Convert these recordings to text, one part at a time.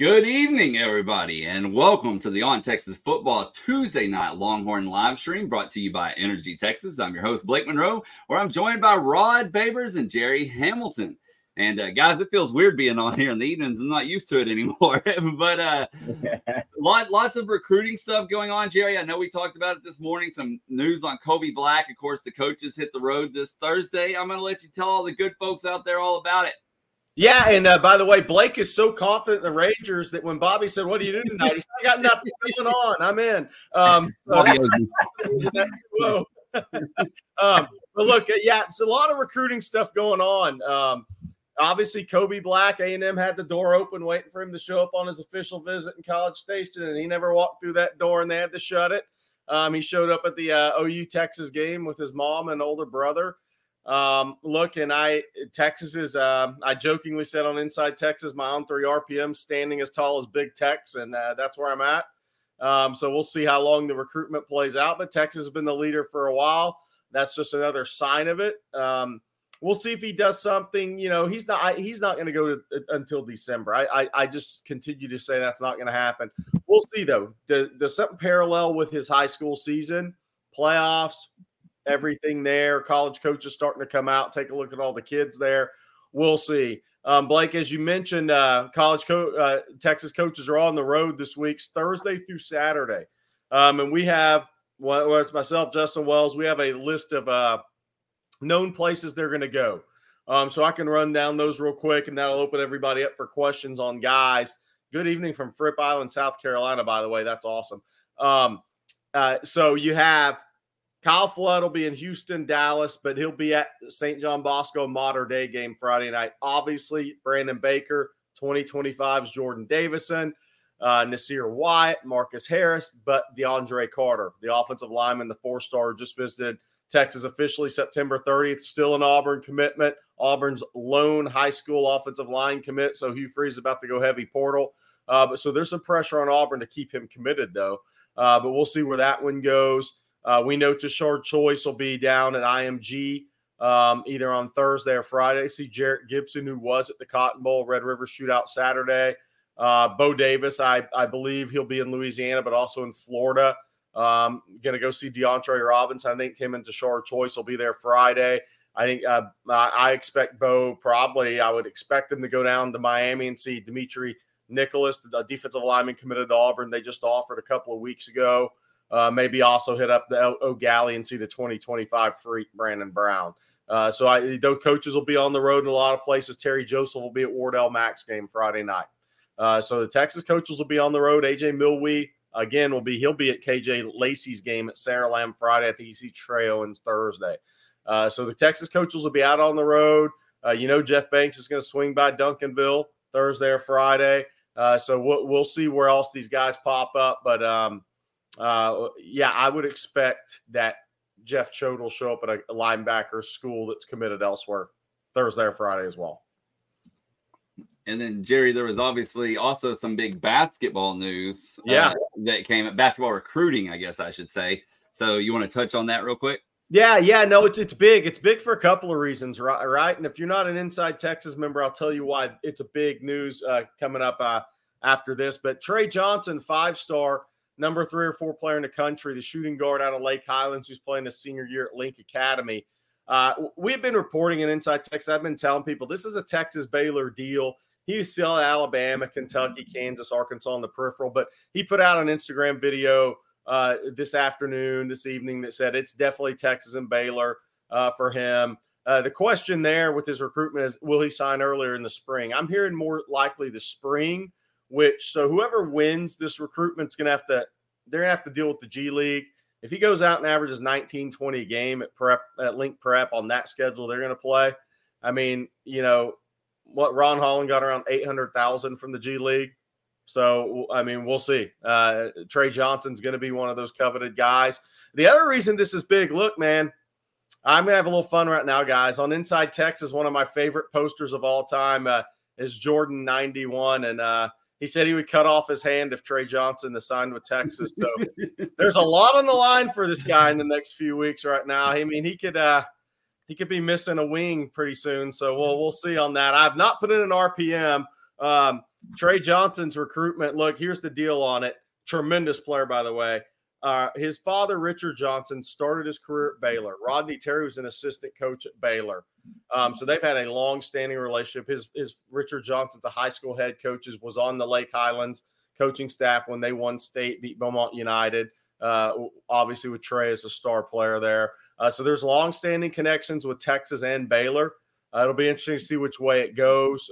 Good evening, everybody, and welcome to the On Texas Football Tuesday Night Longhorn live stream brought to you by Energy Texas. I'm your host, Blake Monroe, where I'm joined by Rod Babers and Jerry Hamilton. And guys, it feels weird being on here in the evenings. I'm not used to it anymore, but lots of recruiting stuff going on, Jerry. I know we talked about it this morning, some news on Kobe Black. Of course, the coaches hit the road this Thursday. I'm going to let you tell all the good folks out there all about it. Yeah, and by the way, Blake is so confident in the Rangers that when Bobby said, "What do you do tonight?" he said, "I got nothing going on. I'm in." But look, yeah, it's a lot of recruiting stuff going on. Obviously, Kobe Black, A&M had the door open waiting for him to show up on his official visit in College Station, and he never walked through that door, and they had to shut it. He showed up at the OU Texas game with his mom and older brother. Texas is, I jokingly said on Inside Texas, my own 3 RPM standing as tall as Big Tex, and that's where I'm at. So we'll see how long the recruitment plays out, but Texas has been the leader for a while. That's just another sign of it. We'll see if he does something. You know, he's not going to go to until December. I just continue to say that's not going to happen. We'll see though. Does something parallel with his high school season, playoffs, everything there. College coaches starting to come out, take a look at all the kids there. We'll see. Blake, as you mentioned, Texas coaches are on the road this week, Thursday through Saturday. And we have, well, it's myself, Justin Wells, we have a list of known places they're going to go. So I can run down those real quick, and that'll open everybody up for questions on guys. Good evening from Fripp Island, South Carolina, by the way. That's awesome. So you have Kyle Flood will be in Houston, Dallas, but he'll be at St. John Bosco Mater Day game Friday night. Obviously, Brandon Baker, 2025's Jordan Davison, Nasir Wyatt, Marcus Harris, but DeAndre Carter, the offensive lineman, the 4-star, just visited Texas officially September 30th, still an Auburn commitment. Auburn's lone high school offensive line commit, so Hugh Freeze is about to go heavy portal. So there's some pressure on Auburn to keep him committed, though. But we'll see where that one goes. We know Tashard Choice will be down at IMG either on Thursday or Friday. See Jarrett Gibson, who was at the Cotton Bowl Red River Shootout Saturday. Bo Davis, I believe he'll be in Louisiana, but also in Florida. Going to go see DeAndre Robinson. I think Tim and Tashard Choice will be there Friday. I think I expect Bo probably. I would expect him to go down to Miami and see Demetri Nicholas, the defensive lineman committed to Auburn. They just offered a couple of weeks ago. Maybe also hit up the O'Galley and see the 2025 freak Brandon Brown. So coaches will be on the road in a lot of places. Terry Joseph will be at Wardell Max game Friday night. So the Texas coaches will be on the road. AJ Milwee again he'll be at KJ Lacey's game at Saralam Friday. I think you see Trey Owens Thursday. So the Texas coaches will be out on the road. Jeff Banks is going to swing by Duncanville Thursday or Friday. So we'll see where else these guys pop up, but I would expect that Jeff Choate will show up at a linebacker school that's committed elsewhere Thursday or Friday as well. And then, Jerry, there was obviously also some big basketball news that came at basketball recruiting, I guess I should say. So you want to touch on that real quick? Yeah, no, it's big. It's big for a couple of reasons, right? And if you're not an Inside Texas member, I'll tell you why it's a big news coming up after this. But Trey Johnson, 5-star, number 3 or 4 player in the country, the shooting guard out of Lake Highlands, who's playing his senior year at Link Academy. We've been reporting in Inside Texas. I've been telling people this is a Texas-Baylor deal. He used to sell Alabama, Kentucky, Kansas, Arkansas on the peripheral, but he put out an Instagram video this evening that said it's definitely Texas and Baylor for him. The question there with his recruitment is, will he sign earlier in the spring? I'm hearing more likely the spring. So whoever wins this recruitment's they're gonna have to deal with the G League. If he goes out and averages 19-20 a game at Link Prep on that schedule, they're gonna play. I mean, you know what? Ron Holland got around 800,000 from the G League. So I mean, we'll see. Trey Johnson's gonna be one of those coveted guys. The other reason this is big, look, man, I'm gonna have a little fun right now, guys. On Inside Texas, one of my favorite posters of all time is Jordan 91, and he said he would cut off his hand if Trey Johnson signed with Texas. So there's a lot on the line for this guy in the next few weeks right now. I mean, he could be missing a wing pretty soon. So we'll see on that. I've not put in an RPM. Trey Johnson's recruitment, look, here's the deal on it. Tremendous player, by the way. His father, Richard Johnson, started his career at Baylor. Rodney Terry was an assistant coach at Baylor. So they've had a long-standing relationship. His Richard Johnson's a high school head coach, was on the Lake Highlands coaching staff when they won state, beat Beaumont United, obviously with Trey as a star player there. So there's long-standing connections with Texas and Baylor. It'll be interesting to see which way it goes.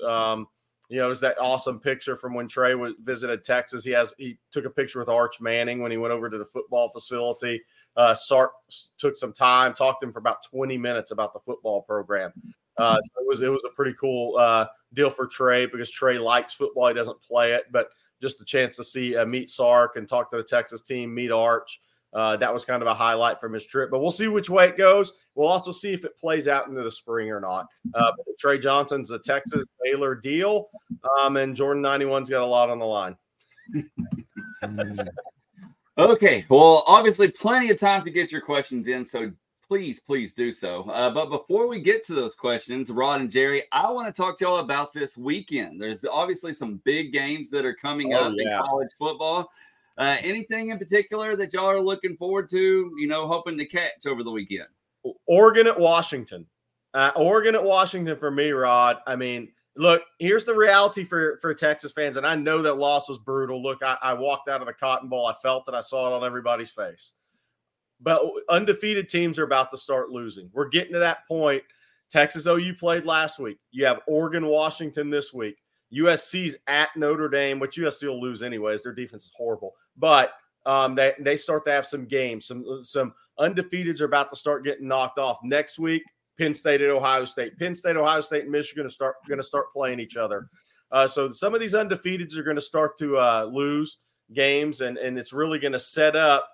You know, there's that awesome picture from when Trey visited Texas. He took a picture with Arch Manning when he went over to the football facility. Sark took some time, talked to him for about 20 minutes about the football program. So it was a pretty cool deal for Trey because Trey likes football. He doesn't play it, but just the chance to see meet Sark and talk to the Texas team, meet Arch. That was kind of a highlight from his trip, but we'll see which way it goes. We'll also see if it plays out into the spring or not. But Trey Johnson's a Texas Baylor deal, and Jordan 91's got a lot on the line. Okay. Well, obviously plenty of time to get your questions in, so please do so. But before we get to those questions, Rod and Jerry, I want to talk to y'all about this weekend. There's obviously some big games that are coming up in college football. Anything in particular that y'all are looking forward to, you know, hoping to catch over the weekend? Oregon at Washington. Oregon at Washington for me, Rod. I mean, look, here's the reality for Texas fans, and I know that loss was brutal. Look, I walked out of the Cotton Bowl. I felt it. I saw it on everybody's face. But undefeated teams are about to start losing. We're getting to that point. Texas OU played last week. You have Oregon, Washington this week. USC's at Notre Dame, which USC will lose anyways. Their defense is horrible. But they start to have some games. Some undefeateds are about to start getting knocked off. Next week, Penn State at Ohio State. Penn State, Ohio State, and Michigan are going to start playing each other. So some of these undefeateds are going to start to lose games, and it's really going to set up.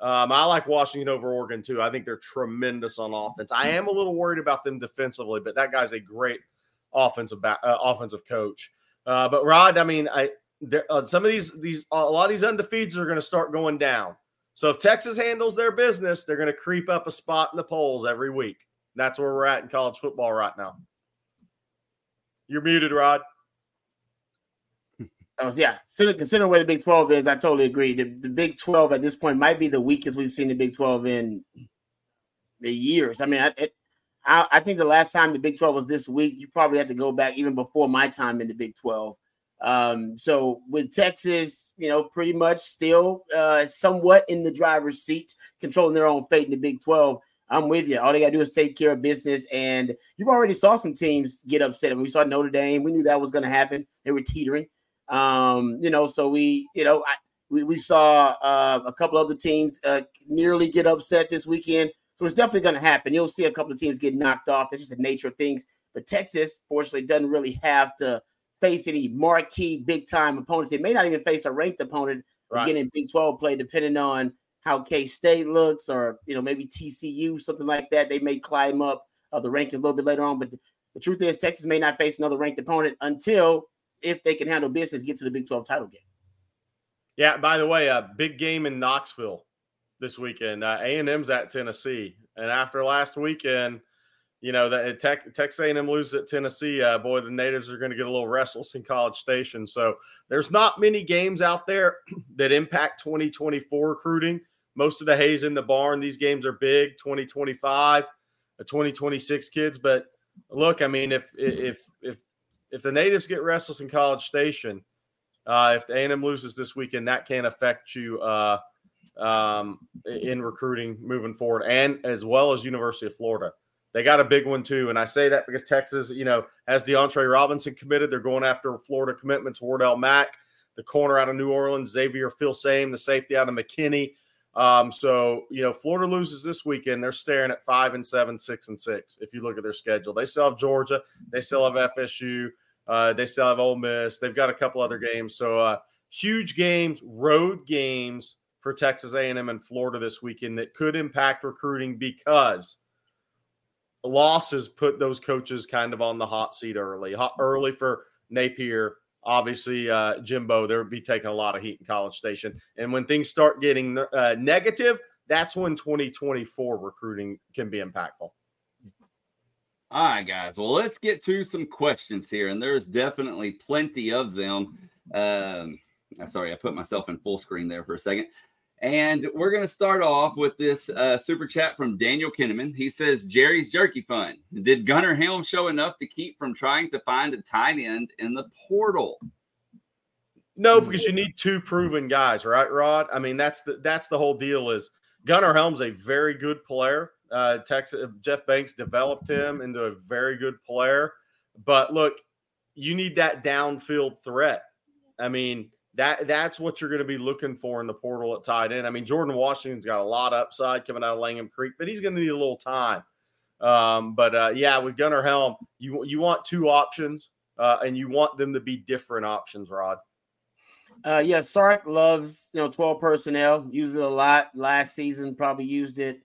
I like Washington over Oregon, too. I think they're tremendous on offense. I am a little worried about them defensively, but that guy's a great offensive coach. But Rod, I mean, some of these a lot of these undefeateds are going to start going down. So if Texas handles their business, they're going to creep up a spot in the polls every week. That's where we're at in college football right now. You're muted, Rod. Yeah, considering where the Big 12 is, I totally agree. The Big 12 at this point might be the weakest we've seen the Big 12 in the years. I mean, I think the last time the Big 12 was this week, you probably had to go back even before my time in the Big 12. So with Texas, you know, pretty much still somewhat in the driver's seat, controlling their own fate in the Big 12, I'm with you. All they got to do is take care of business. And you've already saw some teams get upset. And we saw Notre Dame. We knew that was going to happen. They were teetering. You know, so we saw a couple other teams nearly get upset this weekend. So it's definitely going to happen. You'll see a couple of teams get knocked off. That's just the nature of things. But Texas, fortunately, doesn't really have to face any marquee big-time opponents. They may not even face a ranked opponent again in Big 12 play, depending on how K-State looks or, you know, maybe TCU, something like that. They may climb up the rankings a little bit later on. But the truth is Texas may not face another ranked opponent until, if they can handle business, get to the Big 12 title game. Yeah, by the way, a big game in Knoxville this weekend. A&M's at Tennessee. And after last weekend, you know, Texas A&M loses at Tennessee. Boy, the natives are going to get a little restless in College Station. So there's not many games out there that impact 2024 recruiting. Most of the hay's in the barn. These games are big, 2025, 2026 kids. But look, I mean, if the natives get restless in College Station, if the A&M loses this weekend, that can affect you in recruiting moving forward, and as well as University of Florida. They got a big one too. And I say that because Texas, you know, has DeAndre Robinson committed. They're going after Florida commitments, Wardell Max, the corner out of New Orleans, Xavier Filsaime, the safety out of McKinney. So, you know, Florida loses this weekend. They're staring at 5-7, 6-6. If you look at their schedule, they still have Georgia. They still have FSU. They still have Ole Miss. They've got a couple other games. So huge games, road games, for Texas A&M and Florida this weekend that could impact recruiting because losses put those coaches kind of on the hot seat early for Napier. Obviously, Jimbo, there would be taking a lot of heat in College Station. And when things start getting negative, that's when 2024 recruiting can be impactful. All right, guys. Well, let's get to some questions here, and there's definitely plenty of them. Sorry, I put myself in full screen there for a second. And we're going to start off with this super chat from Daniel Kinnaman. He says, Jerry's Jerky Fund. Did Gunnar Helm show enough to keep from trying to find a tight end in the portal? No, because you need two proven guys, right, Rod? I mean, that's the whole deal is Gunnar Helm's a very good player. Texas Jeff Banks developed him into a very good player. But, look, you need that downfield threat. I mean – That's what you're going to be looking for in the portal at tight end. I mean, Jordan Washington's got a lot of upside coming out of Langham Creek, but he's going to need a little time. Yeah, with Gunnar Helm, you want two options, and you want them to be different options, Rod. Yeah, Sark loves 12 personnel, uses it a lot. Last season, probably used it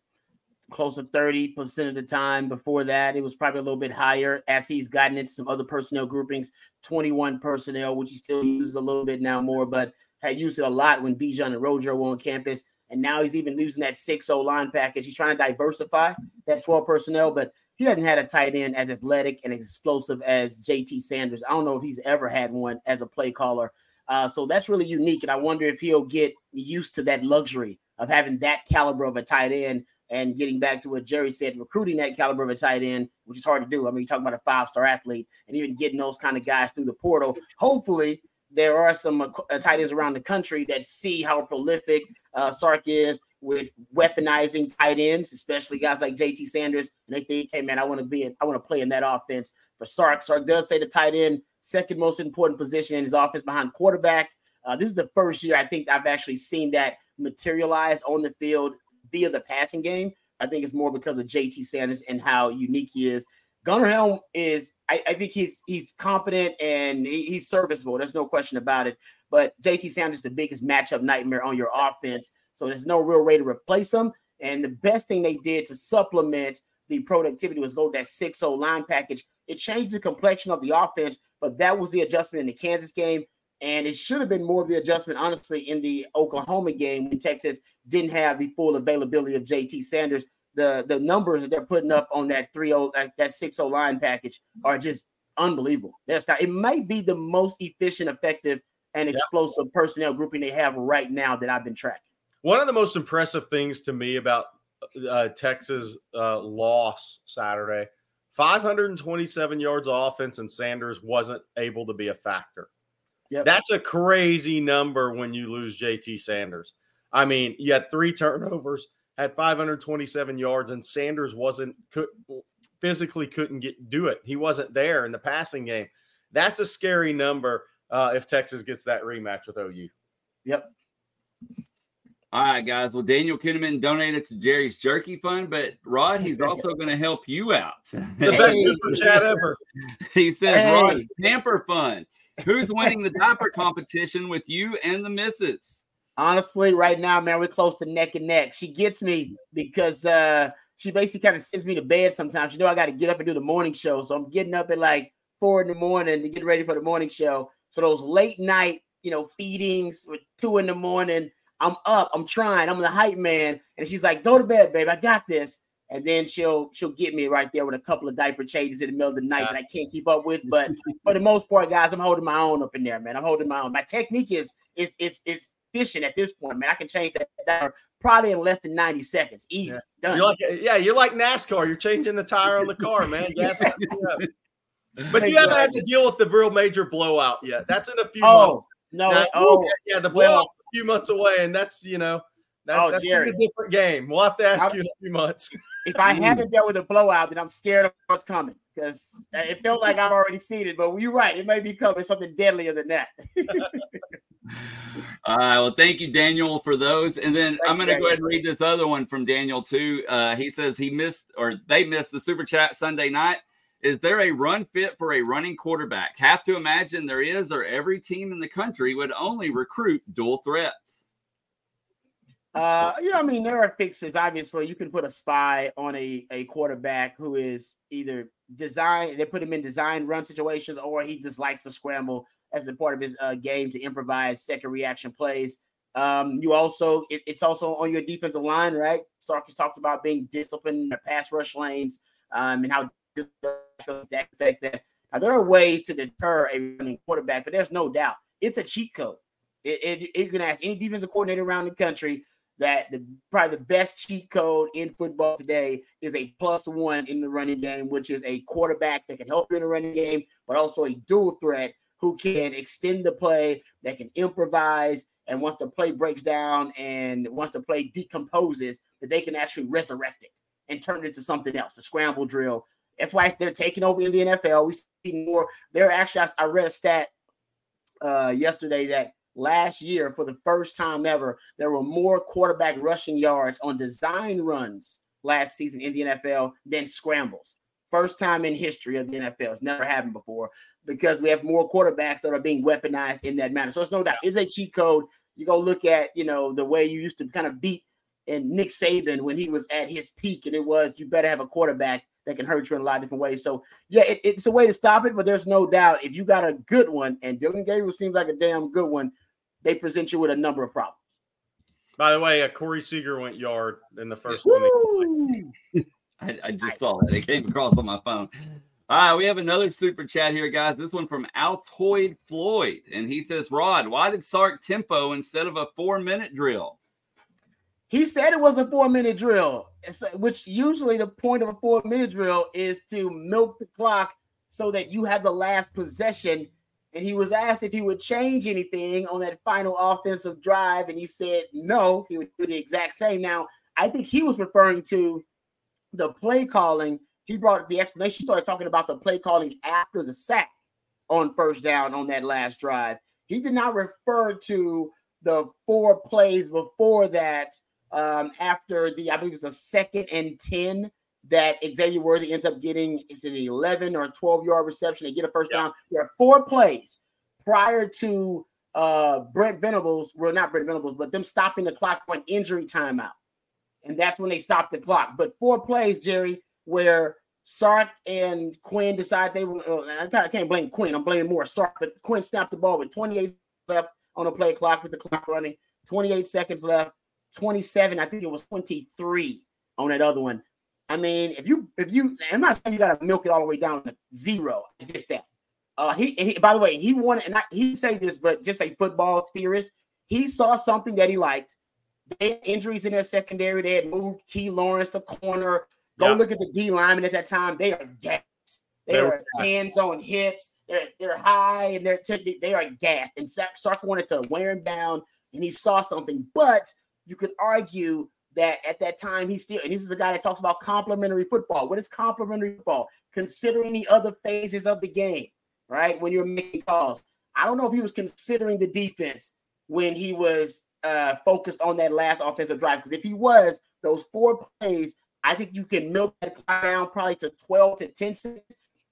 close to 30% of the time. Before that, it was probably a little bit higher as he's gotten into some other personnel groupings, 21 personnel, which he still uses a little bit now more, but had used it a lot when Bijan and Rojo were on campus. And now he's even using that 6-0 line package. He's trying to diversify that 12 personnel, but he hasn't had a tight end as athletic and explosive as JT Sanders. I don't know if he's ever had one as a play caller. So that's really unique. And I wonder if he'll get used to that luxury of having that caliber of a tight end. And getting back to what Jerry said, recruiting that caliber of a tight end, which is hard to do. I mean, you're talking about a five-star athlete and even getting those kind of guys through the portal. Hopefully, there are some tight ends around the country that see how prolific Sark is with weaponizing tight ends, especially guys like JT Sanders. And they think, hey, man, I want to play in that offense for Sark. Sark does say the tight end, second most important position in his offense behind quarterback. This is the first year I think I've actually seen that materialize on the field via the passing game. I think it's more because of JT Sanders and how unique he is. Gunnar Helm is, I think he's competent and he's serviceable. There's no question about it. But JT Sanders is the biggest matchup nightmare on your offense. So there's no real way to replace him. And the best thing they did to supplement the productivity was go with that 6-0 line package. It changed the complexion of the offense, but that was the adjustment in the Kansas game. And it should have been more of the adjustment, honestly, in the Oklahoma game when Texas didn't have the full availability of JT Sanders. The numbers that they're putting up on that 3-0, that 6-0 line package are just unbelievable. It might be the most efficient, effective, and explosive personnel grouping they have right now that I've been tracking. One of the most impressive things to me about Texas' loss Saturday, 527 yards of offense, and Sanders wasn't able to be a factor. Yep. That's a crazy number when you lose JT Sanders. I mean, you had 3 turnovers, had 527 yards, and Sanders physically couldn't do it. He wasn't there in the passing game. That's a scary number if Texas gets that rematch with OU. Yep. All right, guys. Well, Daniel Kinnaman donated to Jerry's Jerky Fund, but Rod, he's also going to help you out. The best super chat ever. He says, Rod, Pamper Fund. Who's winning the diaper competition with you and the missus? Honestly, right now, man, we're close to neck and neck. She gets me because she basically kind of sends me to bed sometimes. You know, I got to get up and do the morning show. So I'm getting up at like 4 in the morning to get ready for the morning show. So those late night, feedings with 2 in the morning, I'm up, I'm trying, I'm the hype man. And she's like, go to bed, babe, I got this. And then she'll get me right there with a couple of diaper changes in the middle of the night that I can't keep up with. But for the most part, guys, I'm holding my own up in there, man. I'm holding my own. My technique is fishing at this point, man. I can change that diaper probably in less than 90 seconds. Easy. Yeah. Done. You're like NASCAR. You're changing the tire on the car, man. Gas up. But you haven't had to deal with the real major blowout yet. That's in a few months. No. The blowout a few months away, and that's, that's a different game. We'll have to ask you in a few months. If I haven't dealt with a blowout, then I'm scared of what's coming because it felt like I've already seen it. But you're right. It may be coming something deadlier than that. All right. Well, thank you, Daniel, for those. And then I'm going to go ahead and read this other one from Daniel, too. He says they missed the Super Chat Sunday night. Is there a run fit for a running quarterback? Have to imagine there is, or every team in the country would only recruit dual threats. There are fixes. Obviously, you can put a spy on a quarterback who is either designed, they put him in design run situations, or he just likes to scramble as a part of his game to improvise second reaction plays. It's also on your defensive line, right? Sark has talked about being disciplined in the pass rush lanes and how that affect that. Now, there are ways to deter a running quarterback, but there's no doubt it's a cheat code. You can ask any defensive coordinator around the country that probably the best cheat code in football today is a +1 in the running game, which is a quarterback that can help you in the running game, but also a dual threat who can extend the play, that can improvise, and once the play breaks down and once the play decomposes, that they can actually resurrect it and turn it into something else, a scramble drill. That's why they're taking over in the NFL. We see more. They're actually, I read a stat yesterday that last year, for the first time ever, there were more quarterback rushing yards on design runs last season in the NFL than scrambles. First time in history of the NFL. It's never happened before because we have more quarterbacks that are being weaponized in that manner. So it's no doubt. It's a cheat code. You go look at, you know, the way you used to kind of beat and Nick Saban when he was at his peak, and it was you better have a quarterback that can hurt you in a lot of different ways. So, yeah, it's a way to stop it, but there's no doubt if you got a good one, and Dylan Gabriel seems like a damn good one, they present you with a number of problems. By the way, Corey Seager went yard in the first one. I just saw that. It came across on my phone. All right, we have another super chat here, guys. This one from Altoid Floyd, and he says, Rod, why did Sark tempo instead of a 4-minute drill? He said it was a 4-minute drill, which usually the point of a 4-minute drill is to milk the clock so that you have the last possession. And he was asked if he would change anything on that final offensive drive, and he said no, he would do the exact same. Now, I think he was referring to the play calling. He brought up the explanation. He started talking about the play calling after the sack on first down on that last drive. He did not refer to the 4 plays before that. After the, I believe it's a 2nd and 10 that Xavier Worthy ends up getting, it's an 11 or 12-yard reception. They get a first down. There are 4 plays prior to Brent Venables, well, not Brent Venables, but them stopping the clock for an injury timeout. And that's when they stopped the clock. But 4 plays, Jerry, where Sark and Quinn decide they were, I can't blame Quinn. I'm blaming more Sark, but Quinn snapped the ball with 28 left on the play clock with the clock running, 28 seconds left. 27, I think it was 23 on that other one. I mean, if you, I'm not saying you got to milk it all the way down to 0. I get that. He by the way, he wanted, and he say this, but just a football theorist, he saw something that he liked. They had injuries in their secondary. They had moved Key Lawrence to corner. Go look at the D linemen at that time. They are gassed. They are hands on hips. They're high and they are gassed. And Sark wanted to wear him down, and he saw something, but you could argue that at that time he still, and this is a guy that talks about complementary football. What is complementary football? Considering the other phases of the game, right? When you're making calls. I don't know if he was considering the defense when he was focused on that last offensive drive. Because if he was, those 4 plays, I think you can milk that clock down probably to 12 to 10 seconds.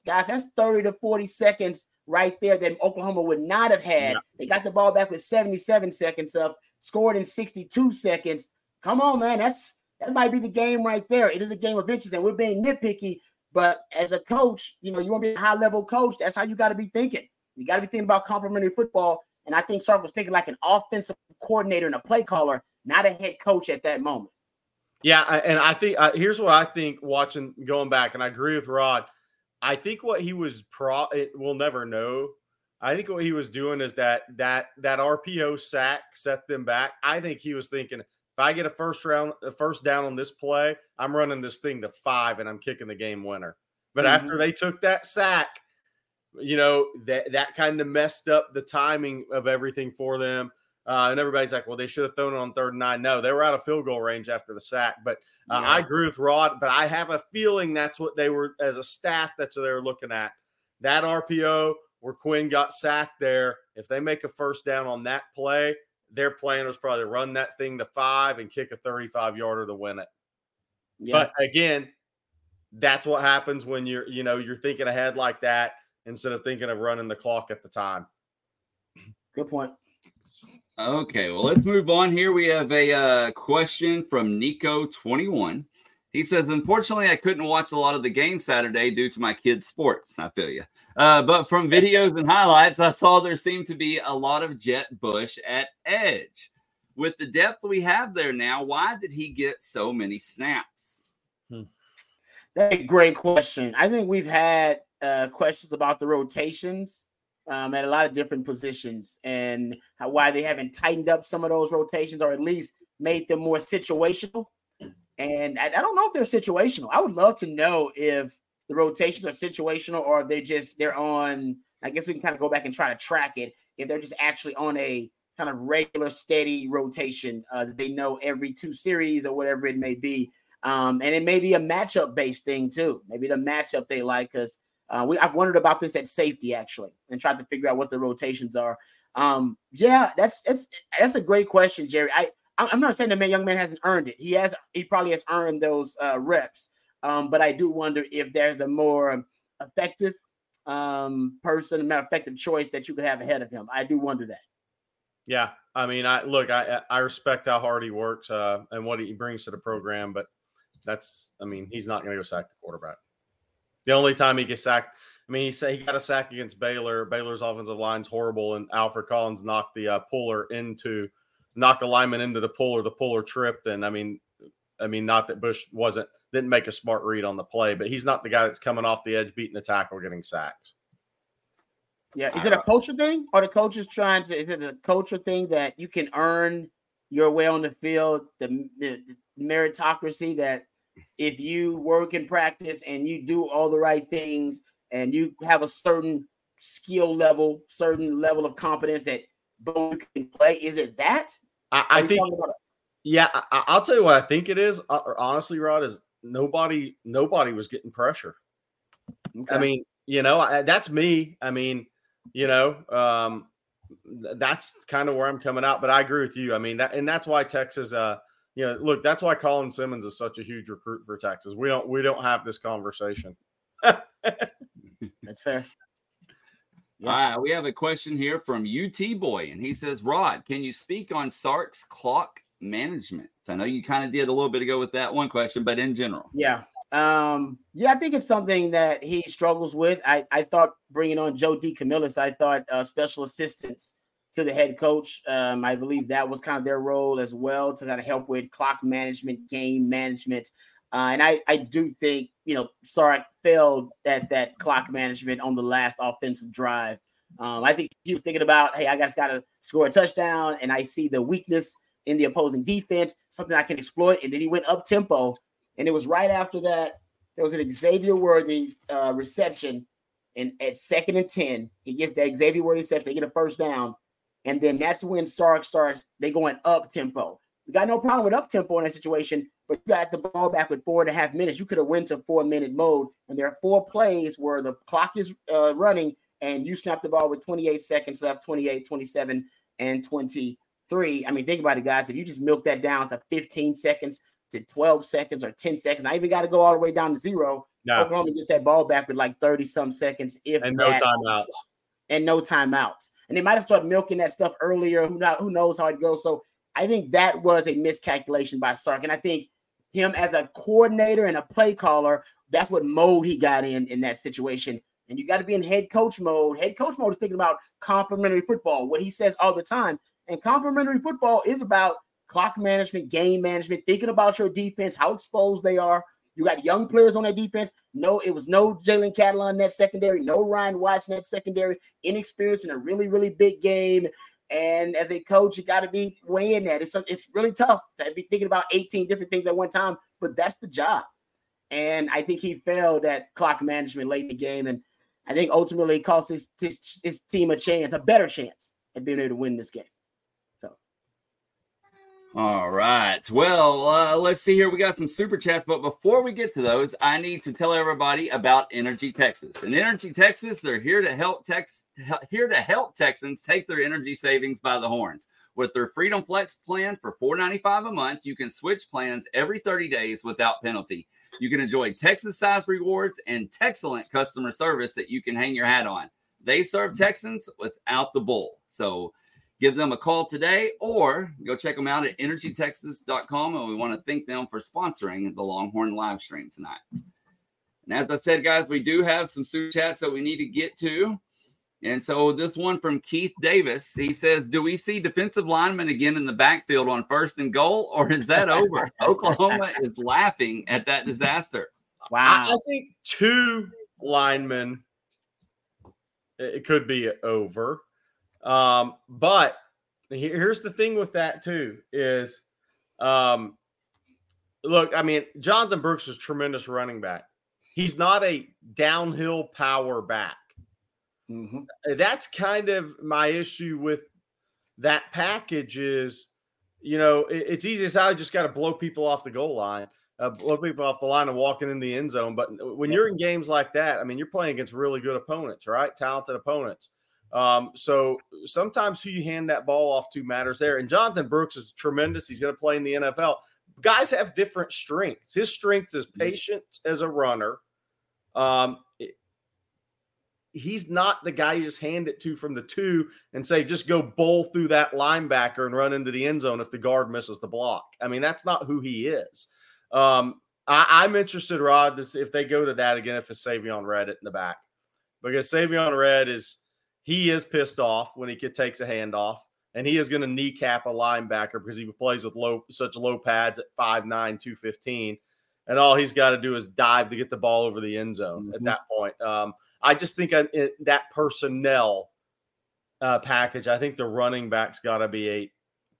Guys, that's 30 to 40 seconds right there that Oklahoma would not have had. Yeah. They got the ball back with 77 seconds left. Scored in 62 seconds. Come on, man. That might be the game right there. It is a game of inches, and we're being nitpicky. But as a coach, you know, you want to be a high-level coach. That's how you got to be thinking. You got to be thinking about complementary football. And I think Sark was thinking like an offensive coordinator and a play caller, not a head coach at that moment. Yeah, and I think here's what I think watching going back, and I agree with Rod. I think what he was we'll never know. I think what he was doing is that RPO sack set them back. I think he was thinking, if I get a first down on this play, I'm running this thing to 5 and I'm kicking the game winner. But after they took that sack, you know, that kind of messed up the timing of everything for them. And everybody's like, well, they should have thrown it on 3rd and 9. No, they were out of field goal range after the sack. But I agree with Rod, but I have a feeling that's what they were, as a staff, that's what they were looking at. That RPO – where Quinn got sacked there, if they make a first down on that play, their plan was probably to run that thing to 5 and kick a 35-yarder to win it. Yeah. But again, that's what happens when you're thinking ahead like that instead of thinking of running the clock at the time. Good point. Okay, well, let's move on here. We have a question from Nico21. He says, unfortunately, I couldn't watch a lot of the game Saturday due to my kids' sports. I feel you. But from videos and highlights, I saw there seemed to be a lot of Jet Bush at edge. With the depth we have there now, why did he get so many snaps? That's a great question. I think we've had questions about the rotations at a lot of different positions, and how, why they haven't tightened up some of those rotations or at least made them more situational. And I don't know if they're situational. I would love to know if the rotations are situational or if they're on, I guess we can kind of go back and try to track it, if they're just actually on a kind of regular, steady rotation that they know every two series or whatever it may be. And it may be a matchup-based thing too. Maybe the matchup they like, because I've wondered about this at safety actually and tried to figure out what the rotations are. That's a great question, Jerry. I'm not saying the young man hasn't earned it. He probably has earned those reps. But I do wonder if there's a more effective person, a more effective choice that you could have ahead of him. I do wonder that. Yeah. I mean, I respect how hard he works and what he brings to the program, but he's not going to go sack the quarterback. The only time he gets sacked, he got a sack against Baylor. Baylor's offensive line's horrible, and Alfred Collins knocked the lineman into the puller. The puller tripped, and not that Bush didn't make a smart read on the play, but he's not the guy that's coming off the edge, beating the tackle, getting sacked. Yeah, is it a culture thing, or the coach is trying to? Is it a culture thing that you can earn your way on the field, the meritocracy that if you work and practice and you do all the right things and you have a certain skill level, certain level of competence that boom can play? Is it that? I'll tell you what I think it is. Honestly, Rod, is nobody was getting pressure. Okay. That's me. That's kind of where I'm coming out, but I agree with you. That's why Texas, that's why Colin Simmons is such a huge recruit for Texas. We don't have this conversation. That's fair. Yeah. All right, we have a question here from UT Boy, and he says, Rod, can you speak on Sark's clock management? I know you kind of did a little bit ago with that one question, but in general. Yeah. I think it's something that he struggles with. I thought bringing on Joe DeCamillis, special assistants to the head coach. I believe that was kind of their role as well, to kind of help with clock management, game management. And I do think, Sark failed at that clock management on the last offensive drive. I think he was thinking about, hey, I just got to score a touchdown, and I see the weakness in the opposing defense, something I can exploit. And then he went up tempo. And it was right after that, there was an Xavier Worthy reception, and at 2nd and 10, he gets that Xavier Worthy reception. They get a first down, and then that's when Sark starts. They going up tempo. You got no problem with up tempo in that situation, but you got the ball back with 4.5 minutes. You could have went to 4-minute mode, and there are 4 plays where the clock is running, and you snap the ball with 28 seconds left, 28, 27, and 23. Think about it, guys. If you just milk that down to 15 seconds. To 12 seconds or 10 seconds. I even got to go all the way down to 0. No. Oklahoma gets that ball back with like 30-some seconds. No timeouts. And they might have started milking that stuff earlier. Who knows how it goes. So I think that was a miscalculation by Sark. And I think him as a coordinator and a play caller, that's what mode he got in that situation. And you got to be in head coach mode. Head coach mode is thinking about complimentary football, what he says all the time. And complimentary football is about clock management, game management, thinking about your defense, how exposed they are. You got young players on that defense. No, it was no Jalen Catalon in that secondary, no Ryan Watts in that secondary, inexperience in a really, really big game. And as a coach, you got to be weighing that. It's really tough to be thinking about 18 different things at one time, but that's the job. And I think he failed at clock management late in the game. And I think ultimately it cost his team a better chance at being able to win this game. All right. Well, let's see here. We got some super chats, but before we get to those, I need to tell everybody about Energy Texas. And Energy Texas, they're here to help Texans take their energy savings by the horns. With their Freedom Flex plan for $4.95 a month, you can switch plans every 30 days without penalty. You can enjoy Texas-sized rewards and excellent customer service that you can hang your hat on. They serve Texans without the bull. So give them a call today or go check them out at energytexas.com. And we want to thank them for sponsoring the Longhorn live stream tonight. And as I said, guys, we do have some super chats that we need to get to. And so this one from Keith Davis, he says, do we see defensive linemen again in the backfield on 1st and goal, or is that over? Oklahoma is laughing at that disaster. Wow. I think 2 linemen It could be over. But here's the thing with that too is, look, I mean, Jonathan Brooks is a tremendous running back. He's not a downhill power back. Mm-hmm. That's kind of my issue with that package is, you know, it's easy as I just got to blow people off the goal line, blow people off the line and walking in the end zone. But when you're in games like that, I mean, you're playing against really good opponents, right? Talented opponents. So sometimes who you hand that ball off to matters there. And Jonathan Brooks is tremendous. He's going to play in the NFL. Guys have different strengths. His strength is patience as a runner. He's not the guy you just hand it to from the two and say, just go bowl through that linebacker and run into the end zone if the guard misses the block. I mean, that's not who he is. I'm interested, Rod, if they go to that again, if it's Savion Red in the back, because Savion Red is pissed off when he takes a handoff, and he is going to kneecap a linebacker because he plays with such low pads at 5'9", 215, and all he's got to do is dive to get the ball over the end zone at that point. I just think that personnel package, I think the running back's got to be a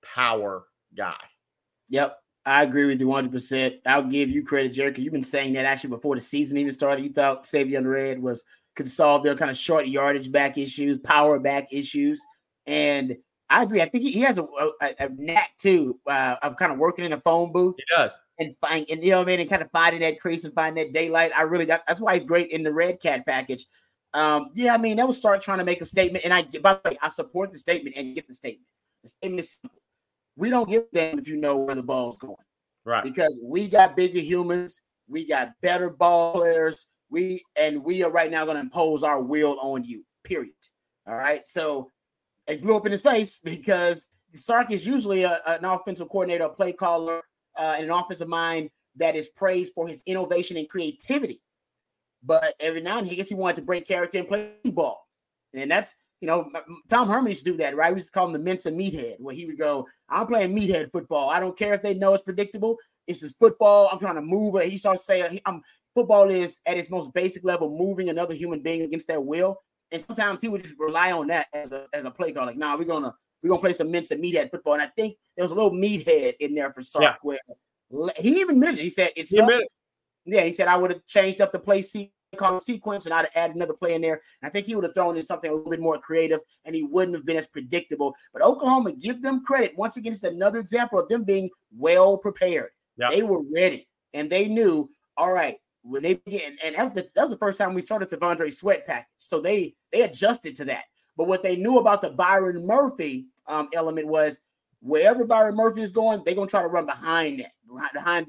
power guy. Yep, I agree with you 100%. I'll give you credit, Jerry, because you've been saying that actually before the season even started. You thought Savion Red could solve their kind of short yardage back issues, power back issues. And I agree. I think he has a knack, too, of kind of working in a phone booth. He does. And you know what I mean? And kind of finding that crease and finding that daylight. That's why he's great in the Red Cat package. Yeah, I mean, that was Sark trying to make a statement. And by the way, I support the statement and get the statement. The statement is simple. We don't give a damn if you know where the ball's going. Right. Because we got bigger humans. We got better ball players. We are right now going to impose our will on you, period. All right? So it grew up in his face because Sark is usually an offensive coordinator, a play caller, and an offensive mind that is praised for his innovation and creativity. But every now and then, I guess he wanted to break character and play ball. And that's, you know, Tom Herman used to do that, right? We used to call him the Mensa Meathead, where he would go, I'm playing meathead football. I don't care if they know it's predictable. This is football. I'm trying to move. He started saying, football is at its most basic level, moving another human being against their will. And sometimes he would just rely on that as a play call. Like, nah, we're gonna play some Mensa Meathead football. And I think there was a little meathead in there for Sark where he even admitted it. He said it's yeah, he said I would have changed up the play sequence and I'd have added another play in there. And I think he would have thrown in something a little bit more creative and he wouldn't have been as predictable. But Oklahoma, give them credit. Once again, it's another example of them being well prepared. Yep. They were ready and they knew, all right. When they began, and that was the first time we started Tavondre Sweat package, so they adjusted to that. But what they knew about the Byron Murphy element was wherever Byron Murphy is going, they're gonna try to run behind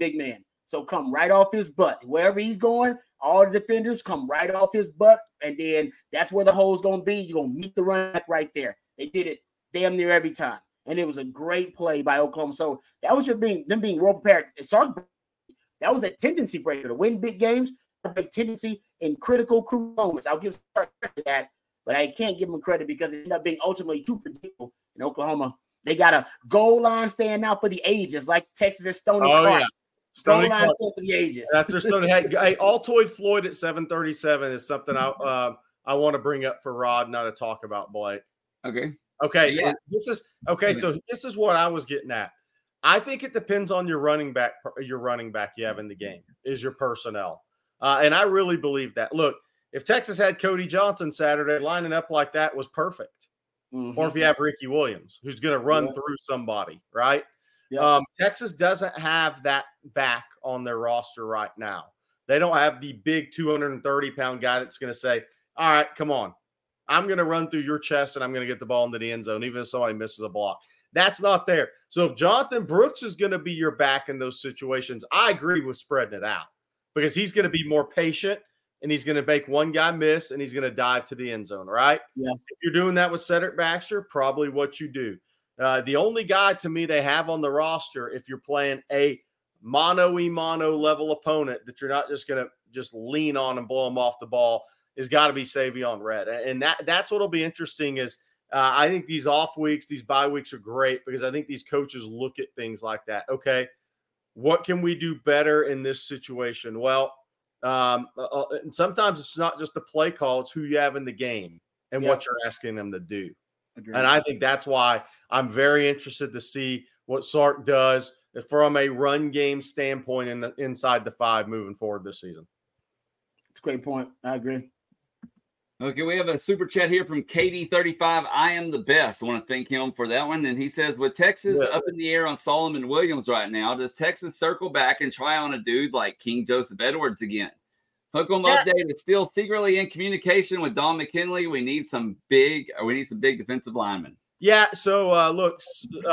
big man. So come right off his butt. Wherever he's going, all the defenders come right off his butt, and then that's where the hole's gonna be. You're gonna meet the run right there. They did it damn near every time, and it was a great play by Oklahoma. So that was them being well prepared. Sark. That was a tendency breaker to win big games, a big tendency in crucial moments. I'll give Sark credit for that, but I can't give him credit because it ended up being ultimately too predictable in Oklahoma. They got a goal line stand out for the ages, like Texas and Stony Clark. Yeah. Stony Clark. Stand for the ages. After Stony, hey, Altoid Floyd at 7:37 is something I want to bring up for Rod, not to talk about Blake. Okay. Yeah. So this is what I was getting at. I think it depends on your running back you have in the game is your personnel. And I really believe that. Look, if Texas had Cody Johnson Saturday, lining up like that was perfect. Mm-hmm. Or if you have Ricky Williams, who's going to run through somebody, right? Yeah. Texas doesn't have that back on their roster right now. They don't have the big 230-pound guy that's going to say, all right, come on. I'm going to run through your chest and I'm going to get the ball into the end zone, even if somebody misses a block. That's not there. So if Jonathan Brooks is going to be your back in those situations, I agree with spreading it out because he's going to be more patient and he's going to make one guy miss and he's going to dive to the end zone, right? Yeah. If you're doing that with Cedric Baxter, probably what you do. The only guy to me they have on the roster, if you're playing a mano-a-mano level opponent that you're not just going to just lean on and blow him off the ball, has got to be Savion Red. And that's what will be interesting is, I think these off weeks, these bye weeks are great because I think these coaches look at things like that. Okay, what can we do better in this situation? Well, sometimes it's not just the play call, it's who you have in the game. and what you're asking them to do. Agreed. And I think that's why I'm very interested to see what Sark does from a run game standpoint in the, inside the five moving forward this season. It's a great point. I agree. Okay, we have a super chat here from KD35. I am the best. I want to thank him for that one. And he says, with Texas up in the air on Solomon Williams right now, does Texas circle back and try on a dude like King Joseph Edwards again? Hook on Love Day is still secretly in communication with Don McKinley. We need some big defensive linemen. Yeah, so look,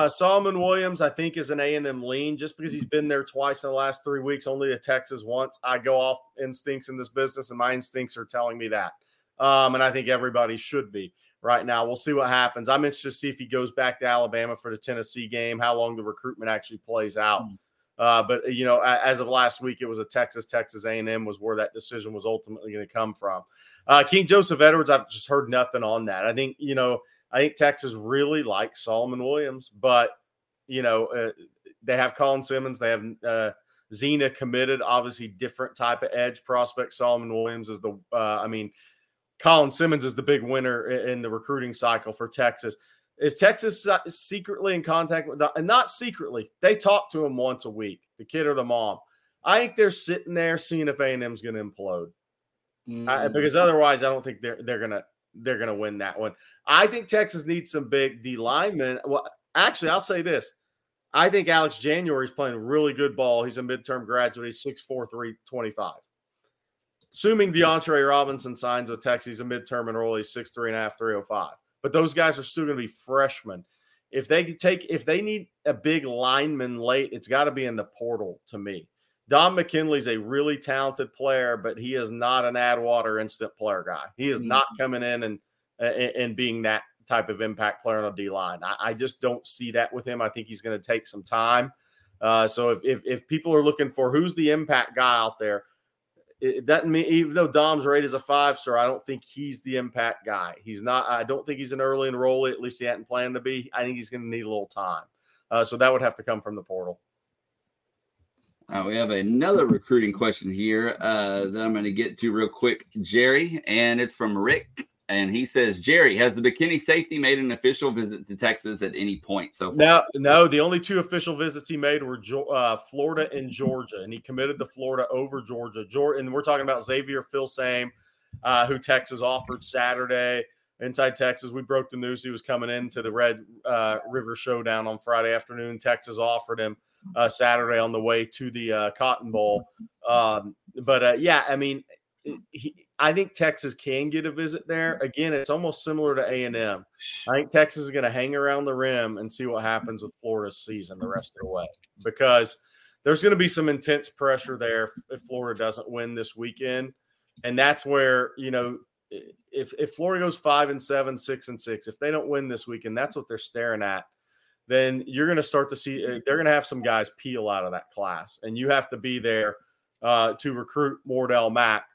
Solomon Williams, I think, is an A&M lean. Just because he's been there twice in the last 3 weeks, only to Texas once. I go off instincts in this business, and my instincts are telling me that. And I think everybody should be right now. We'll see what happens. I'm interested to see if he goes back to Alabama for the Tennessee game, how long the recruitment actually plays out. But, you know, as of last week, it was a Texas A&M was where that decision was ultimately going to come from. King Joseph Edwards, I've just heard nothing on that. I think Texas really likes Solomon Williams, but, you know, they have Colin Simmons. They have Zena committed, obviously different type of edge prospect. Solomon Williams is the Colin Simmons is the big winner in the recruiting cycle for Texas. Is Texas secretly in contact with – not secretly. They talk to him once a week, the kid or the mom. I think they're sitting there seeing if A&M's going to implode because otherwise I don't think they're going to win that one. I think Texas needs some big D linemen. Well, actually, I'll say this. I think Alex January is playing really good ball. He's a midterm graduate. He's 6'4", 325. Assuming DeAndre Robinson signs with Texas, he's a midterm enrollee. He's 6'3 and a half, 305. But those guys are still going to be freshmen. If they need a big lineman late, it's got to be in the portal to me. Don McKinley's a really talented player, but he is not an Atwater instant player guy. He is not coming in and being that type of impact player on a D line. I just don't see that with him. I think he's going to take some time. So if people are looking for who's the impact guy out there, it doesn't mean, even though Dom's rate is a 5-star, I don't think he's the impact guy. He's not. I don't think he's an early enrollee. At least he hadn't planned to be. I think he's going to need a little time. So that would have to come from the portal. We have another recruiting question here that I'm going to get to real quick, Jerry. And it's from Rick. And he says, Jerry, has the McKinney safety made an official visit to Texas at any point so far? No. The only two official visits he made were Florida and Georgia, and he committed to Florida over Georgia. And we're talking about Xavier Filsame, who Texas offered Saturday. Inside Texas, we broke the news he was coming into the Red River Showdown on Friday afternoon. Texas offered him Saturday on the way to the Cotton Bowl. I think Texas can get a visit there. Again, it's almost similar to A&M. I think Texas is going to hang around the rim and see what happens with Florida's season the rest of the way, because there's going to be some intense pressure there if Florida doesn't win this weekend. And that's where, you know, if Florida goes 5-7, 6-6, if they don't win this weekend, that's what they're staring at. Then you're going to start to see they're going to have some guys peel out of that class, and you have to be there to recruit Wardell Max,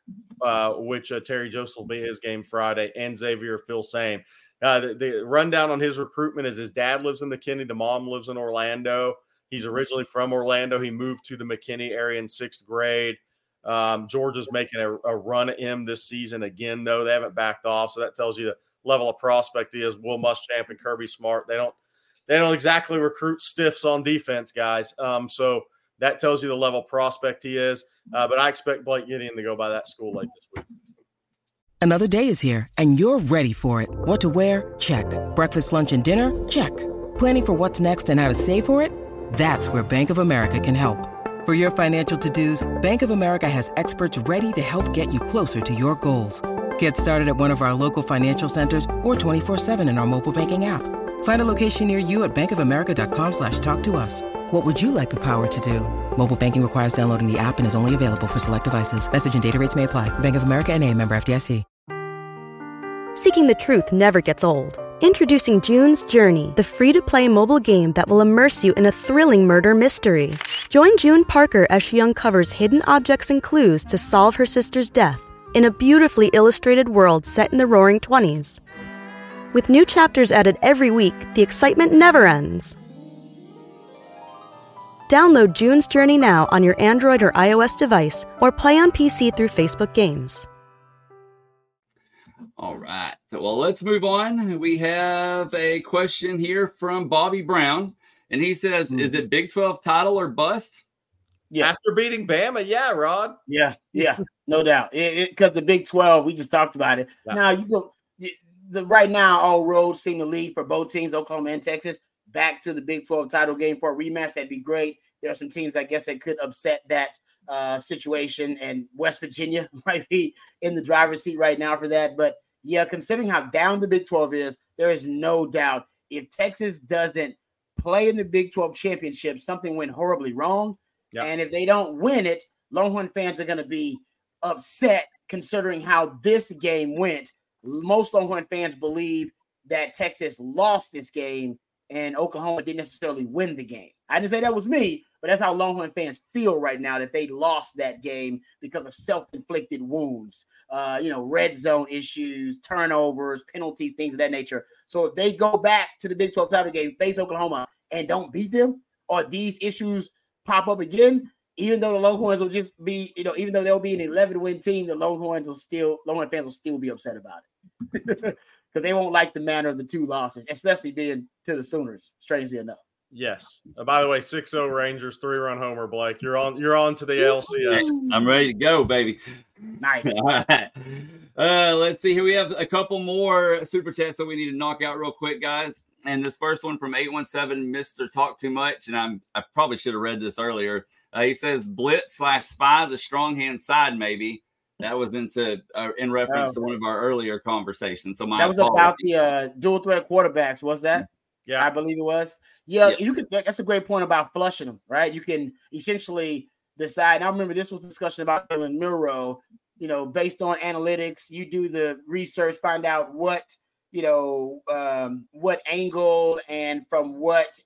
which Terry Joseph will be his game Friday, and Xavier Filsame. The rundown on his recruitment is his dad lives in McKinney, the mom lives in Orlando. He's originally from Orlando. He moved to the McKinney area in 6th grade. Georgia's making a run at him this season again, though. They haven't backed off, so that tells you the level of prospect he is. Will Muschamp and Kirby Smart, they don't exactly recruit stiffs on defense, guys. So that tells you the level of prospect he is. But I expect Blake Gideon to go by that school late this week. Another day is here, and you're ready for it. What to wear? Check. Breakfast, lunch, and dinner? Check. Planning for what's next and how to save for it? That's where Bank of America can help. For your financial to-dos, Bank of America has experts ready to help get you closer to your goals. Get started at one of our local financial centers or 24/7 in our mobile banking app. Find a location near you at bankofamerica.com/talktous. What would you like the power to do? Mobile banking requires downloading the app and is only available for select devices. Message and data rates may apply. Bank of America NA, member FDIC. Seeking the truth never gets old. Introducing June's Journey, the free-to-play mobile game that will immerse you in a thrilling murder mystery. Join June Parker as she uncovers hidden objects and clues to solve her sister's death in a beautifully illustrated world set in the roaring 20s. With new chapters added every week, the excitement never ends. Download June's Journey now on your Android or iOS device, or play on PC through Facebook Games. All right. So, well, let's move on. We have a question here from Bobby Brown, and he says, is it Big 12 title or bust? Yeah. After beating Bama, yeah, Rod. Yeah, no doubt. Because the Big 12, we just talked about it. Yeah. Now, you go right now, all roads seem to lead for both teams, Oklahoma and Texas, back to the Big 12 title game for a rematch. That'd be great. There are some teams, I guess, that could upset that situation, and West Virginia might be in the driver's seat right now for that. But, yeah, considering how down the Big 12 is, there is no doubt if Texas doesn't play in the Big 12 championship, something went horribly wrong. Yep. And if they don't win it, Longhorn fans are going to be upset considering how this game went. Most Longhorn fans believe that Texas lost this game and Oklahoma didn't necessarily win the game. I didn't say that was me, but that's how Longhorn fans feel right now, that they lost that game because of self-inflicted wounds, red zone issues, turnovers, penalties, things of that nature. So if they go back to the Big 12 title game, face Oklahoma, and don't beat them, or these issues pop up again, even though the Longhorns will just be, even though they'll be an 11-win team, the Longhorn fans will still be upset about it because they won't like the manner of the two losses, especially being to the Sooners, strangely enough. Yes. By the way, 6-0 Rangers, 3-run homer, Blake. You're on to the LCS. I'm ready to go, baby. Nice. All right. Let's see here. We have a couple more super chats that we need to knock out real quick, guys. And this first one from 817, Mr. Talk Too Much, and I probably should have read this earlier. He says, blitz/spy, the strong hand side, maybe. That was in reference to one of our earlier conversations. So that was apologies. About the dual threat quarterbacks, was that? Yeah. I believe it was. Yeah. That's a great point about flushing them, right? You can essentially decide. I remember this was a discussion about Dylan Murrow, based on analytics, you do the research, find out what angle and from what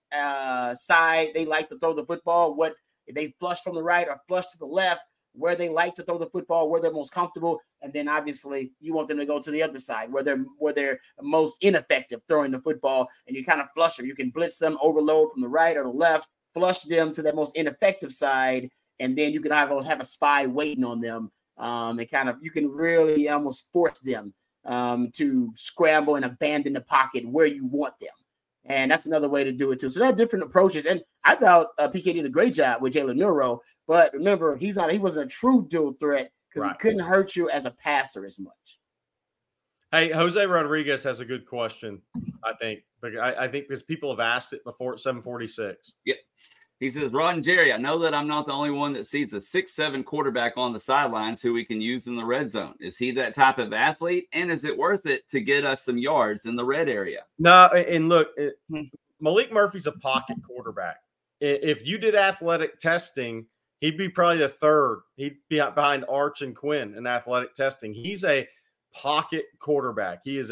side they like to throw the football, what if they flush from the right or flush to the left, where they like to throw the football, where they're most comfortable. And then obviously you want them to go to the other side where they're most ineffective throwing the football, and you kind of flush them. You can blitz them, overload from the right or the left, flush them to their most ineffective side. And then you can have a spy waiting on them. You can really almost force them to scramble and abandon the pocket where you want them. And that's another way to do it too. So there are different approaches. And I thought PK did a great job with Jalen Murrow, but remember, he wasn't a true dual threat because he couldn't hurt you as a passer as much. Hey, Jose Rodriguez has a good question, I think. Because people have asked it before at 746. Yeah. He says, Rod and Jerry, I know that I'm not the only one that sees a 6'7" quarterback on the sidelines who we can use in the red zone. Is he that type of athlete? And is it worth it to get us some yards in the red area? No, and look, Malik Murphy's a pocket quarterback. If you did athletic testing, he'd be probably the third. He'd be behind Arch and Quinn in athletic testing. He's a pocket quarterback. He is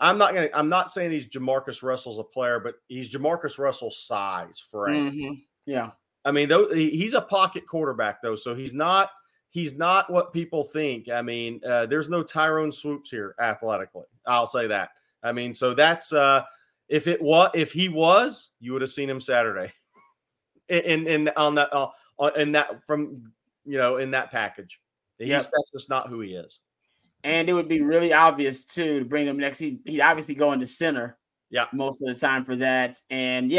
I'm not saying he's Jamarcus Russell's a player, but he's Jamarcus Russell's size, Frank. Mm-hmm. Yeah. I mean, though, he's a pocket quarterback though. So he's not what people think. I mean, there's no Tyrone Swoops here athletically. I'll say that. I mean, so that's, if he was, you would have seen him Saturday in that package. That's just not who he is. And it would be really obvious, too, to bring him next. He'd obviously go into center most of the time for that. And,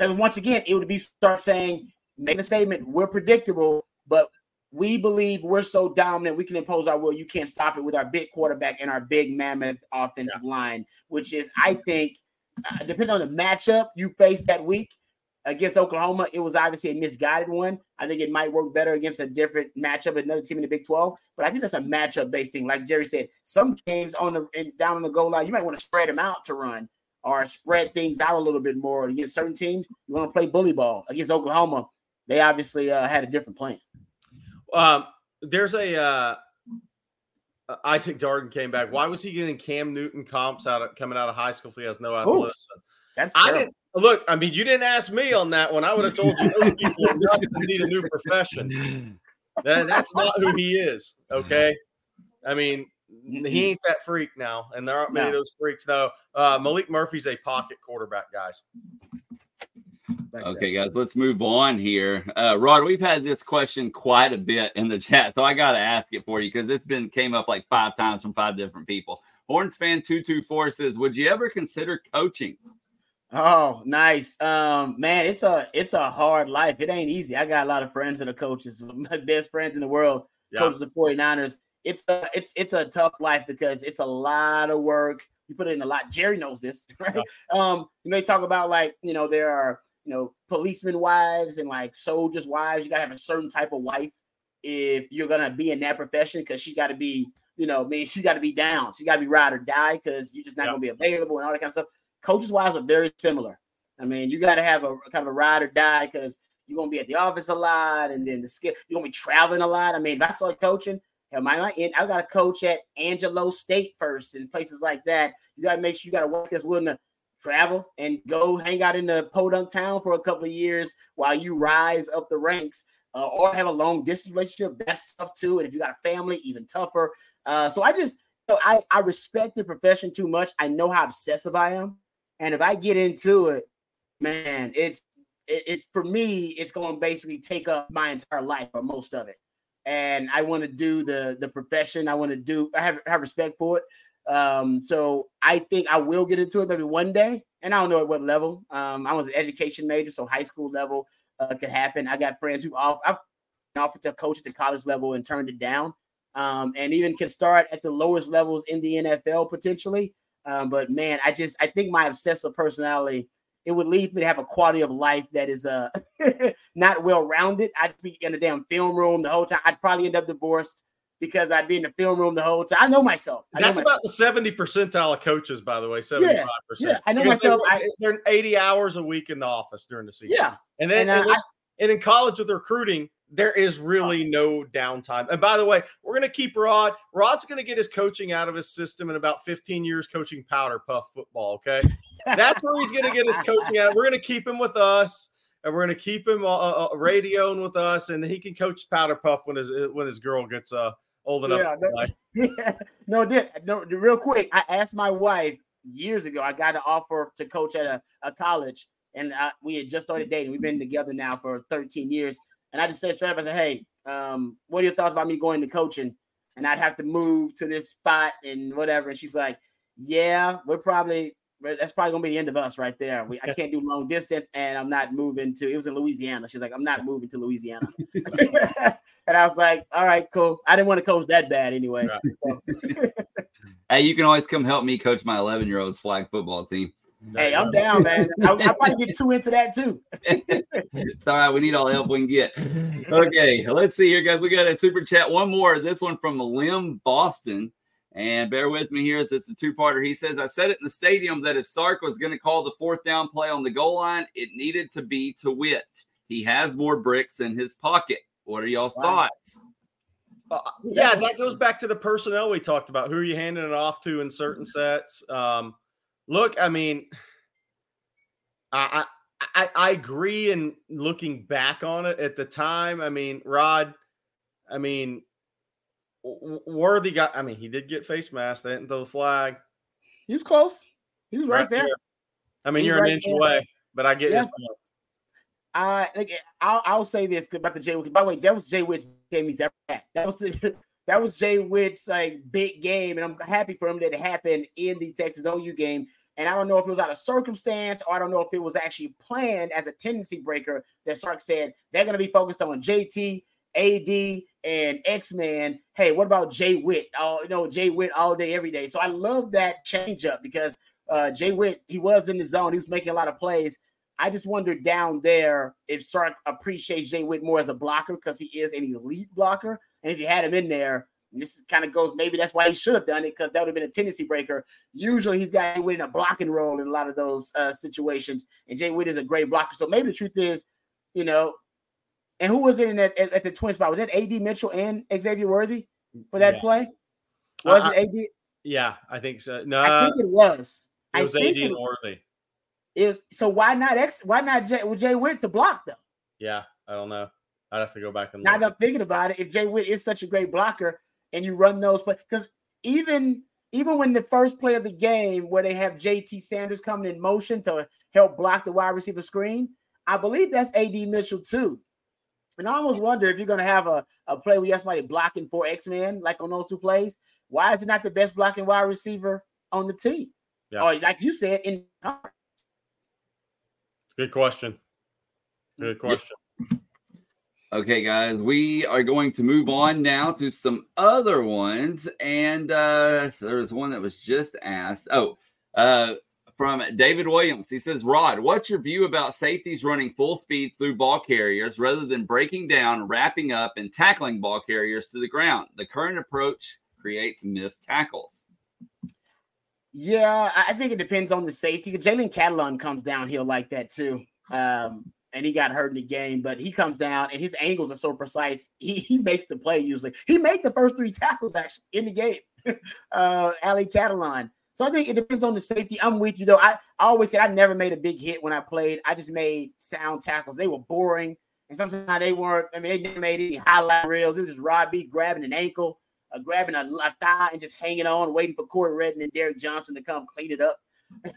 once again, it would be start saying, make a statement, we're predictable, but we believe we're so dominant we can impose our will. You can't stop it with our big quarterback and our big mammoth offensive line, which is, I think, depending on the matchup you face that week against Oklahoma, it was obviously a misguided one. I think it might work better against a different matchup, another team in the Big 12. But I think that's a matchup-based thing. Like Jerry said, some games down on the goal line, you might want to spread them out to run or spread things out a little bit more. Against certain teams, you want to play bully ball. Against Oklahoma, they obviously had a different plan. There's Isaac Darden came back. Why was he getting Cam Newton comps coming out of high school if he has no athleticism? That's terrible. Look, I mean, you didn't ask me on that one. I would have told you those people need a new profession. That's not who he is, okay? I mean, he ain't that freak now, and there aren't many of those freaks, though. Malik Murphy's a pocket quarterback, guys. Okay, guys, let's move on here. Rod, we've had this question quite a bit in the chat, so I got to ask it for you because it's been came up like five times from five different people. Horns fan 224 says, "Would you ever consider coaching?" Oh, nice, man. It's a hard life. It ain't easy. I got a lot of friends that are coaches. My best friends in the world coach the 49ers. It's a tough life because it's a lot of work. You put in a lot. Jerry knows this, right? Yeah. They talk about there are policemen wives and like soldiers wives. You gotta have a certain type of wife if you're gonna be in that profession because she got to be she's got to be down. She got to be ride or die because you're just not gonna be available and all that kind of stuff. Coaches wives are very similar. I mean, you got to have a kind of a ride or die because you're gonna be at the office a lot and then you're gonna be traveling a lot. I mean, if I start coaching. I got to coach at Angelo State first and places like that. You got to make sure you got a work that's willing to travel and go hang out in the podunk town for a couple of years while you rise up the ranks or have a long distance relationship. That's tough too. And if you got a family, even tougher. So I just, I respect the profession too much. I know how obsessive I am. And if I get into it, man, it's for me, it's going to basically take up my entire life or most of it. And I want to do the profession. I have respect for it. So I think I will get into it maybe one day. And I don't know at what level. I was an education major, so high school level could happen. I got friends who offered to coach at the college level and turned it down. And even can start at the lowest levels in the NFL potentially. But man, I think my obsessive personality, it would leave me to have a quality of life that is not well-rounded. I'd be in a damn film room the whole time. I'd probably end up divorced because I'd be in the film room the whole time. I know myself. That's about the 70th percentile of coaches, by the way, 75%. Yeah, I know myself. They're 80 hours a week in the office during the season. Yeah. And in college with recruiting, there is really no downtime. And by the way, we're going to keep Rod. Rod's going to get his coaching out of his system in about 15 years coaching powder puff football, okay? That's where he's going to get his coaching out. We're going to keep him with us, and we're going to keep him radioing with us, and he can coach powder puff when his girl gets old enough. Real quick, I asked my wife years ago. I got an offer to coach at a college, and we had just started dating. We've been together now for 13 years. And I just said straight up, I said, hey, what are your thoughts about me going to coaching? And I'd have to move to this spot and whatever. And she's like, yeah, that's probably going to be the end of us right there. I can't do long distance, and I'm not moving to – it was in Louisiana. She's like, I'm not moving to Louisiana. And I was like, all right, cool. I didn't want to coach that bad anyway. Right. Hey, you can always come help me coach my 11-year-old's flag football team. Hey, I'm down, man. I'll probably get too into that, too. It's all right. We need all the help we can get. Okay, let's see here, guys. We got a super chat. One more. This one from Lim Boston. And bear with me here as it's a two-parter. He says, I said it in the stadium that if Sark was going to call the fourth down play on the goal line, it needed to be to wit. He has more bricks in his pocket. What are y'all's thoughts? Yeah, that goes back to the personnel we talked about. Who are you handing it off to in certain sets? Look, I mean, I agree. And looking back on it at the time, I mean, Rod, I mean, Worthy got. I mean, he did get face masked. They didn't throw the flag. He was close. He was right there. I mean, you're an inch away, but I get his point. I'll say this about the Jay Witt. By the way, that was Jay Witt's game. He's ever had. That was Jay Witt's like big game, and I'm happy for him that it happened in the Texas OU game. And I don't know if it was out of circumstance, or I don't know if it was actually planned as a tendency breaker that Sark said they're going to be focused on JT, AD, and X-Man. Hey, what about Jay Witt? Oh, Jay Witt all day, every day. So I love that change up because Jay Witt, he was in the zone. He was making a lot of plays. I just wonder down there if Sark appreciates Jay Witt more as a blocker because he is an elite blocker. And if you had him in there, and this kind of goes, maybe that's why he should have done it because that would have been a tendency breaker. Usually he's got Jay Witt in a blocking role in a lot of those situations. And Jay Witt is a great blocker. So maybe the truth is, and who was it in that at the twin spot? Was that A.D. Mitchell and Xavier Worthy for that play? Was it A.D.? Yeah, I think so. No, I think it was. It was A.D. and Worthy. So why not Jay Witt to block though? Yeah, I don't know. I'd have to go back and look. Now that I'm thinking about it, if Jay Witt is such a great blocker and you run those plays, because even when the first play of the game where they have JT Sanders coming in motion to help block the wide receiver screen, I believe that's A.D. Mitchell too. And I almost wonder if you're going to have a play where you have somebody blocking for X-Men, like on those two plays. Why is it not the best blocking wide receiver on the team? Yeah. Or like you said, in conference. Good question. Good question. Okay, guys, we are going to move on now to some other ones. And there's one that was just asked. From David Williams. He says, Rod, what's your view about safeties running full speed through ball carriers rather than breaking down, wrapping up, and tackling ball carriers to the ground? The current approach creates missed tackles. Yeah, I think it depends on the safety. Jalen Catalon comes downhill like that too. And he got hurt in the game, but he comes down and his angles are so precise. He makes the play usually. He made the first three tackles actually in the game, Ali Catalon. So I think it depends on the safety. I'm with you, though. I always said I never made a big hit when I played. I just made sound tackles. They were boring, and sometimes they weren't. I mean, they never made any highlight reels. It was just Rod B grabbing an ankle, grabbing a thigh, and just hanging on, waiting for Corey Redden and Derek Johnson to come clean it up.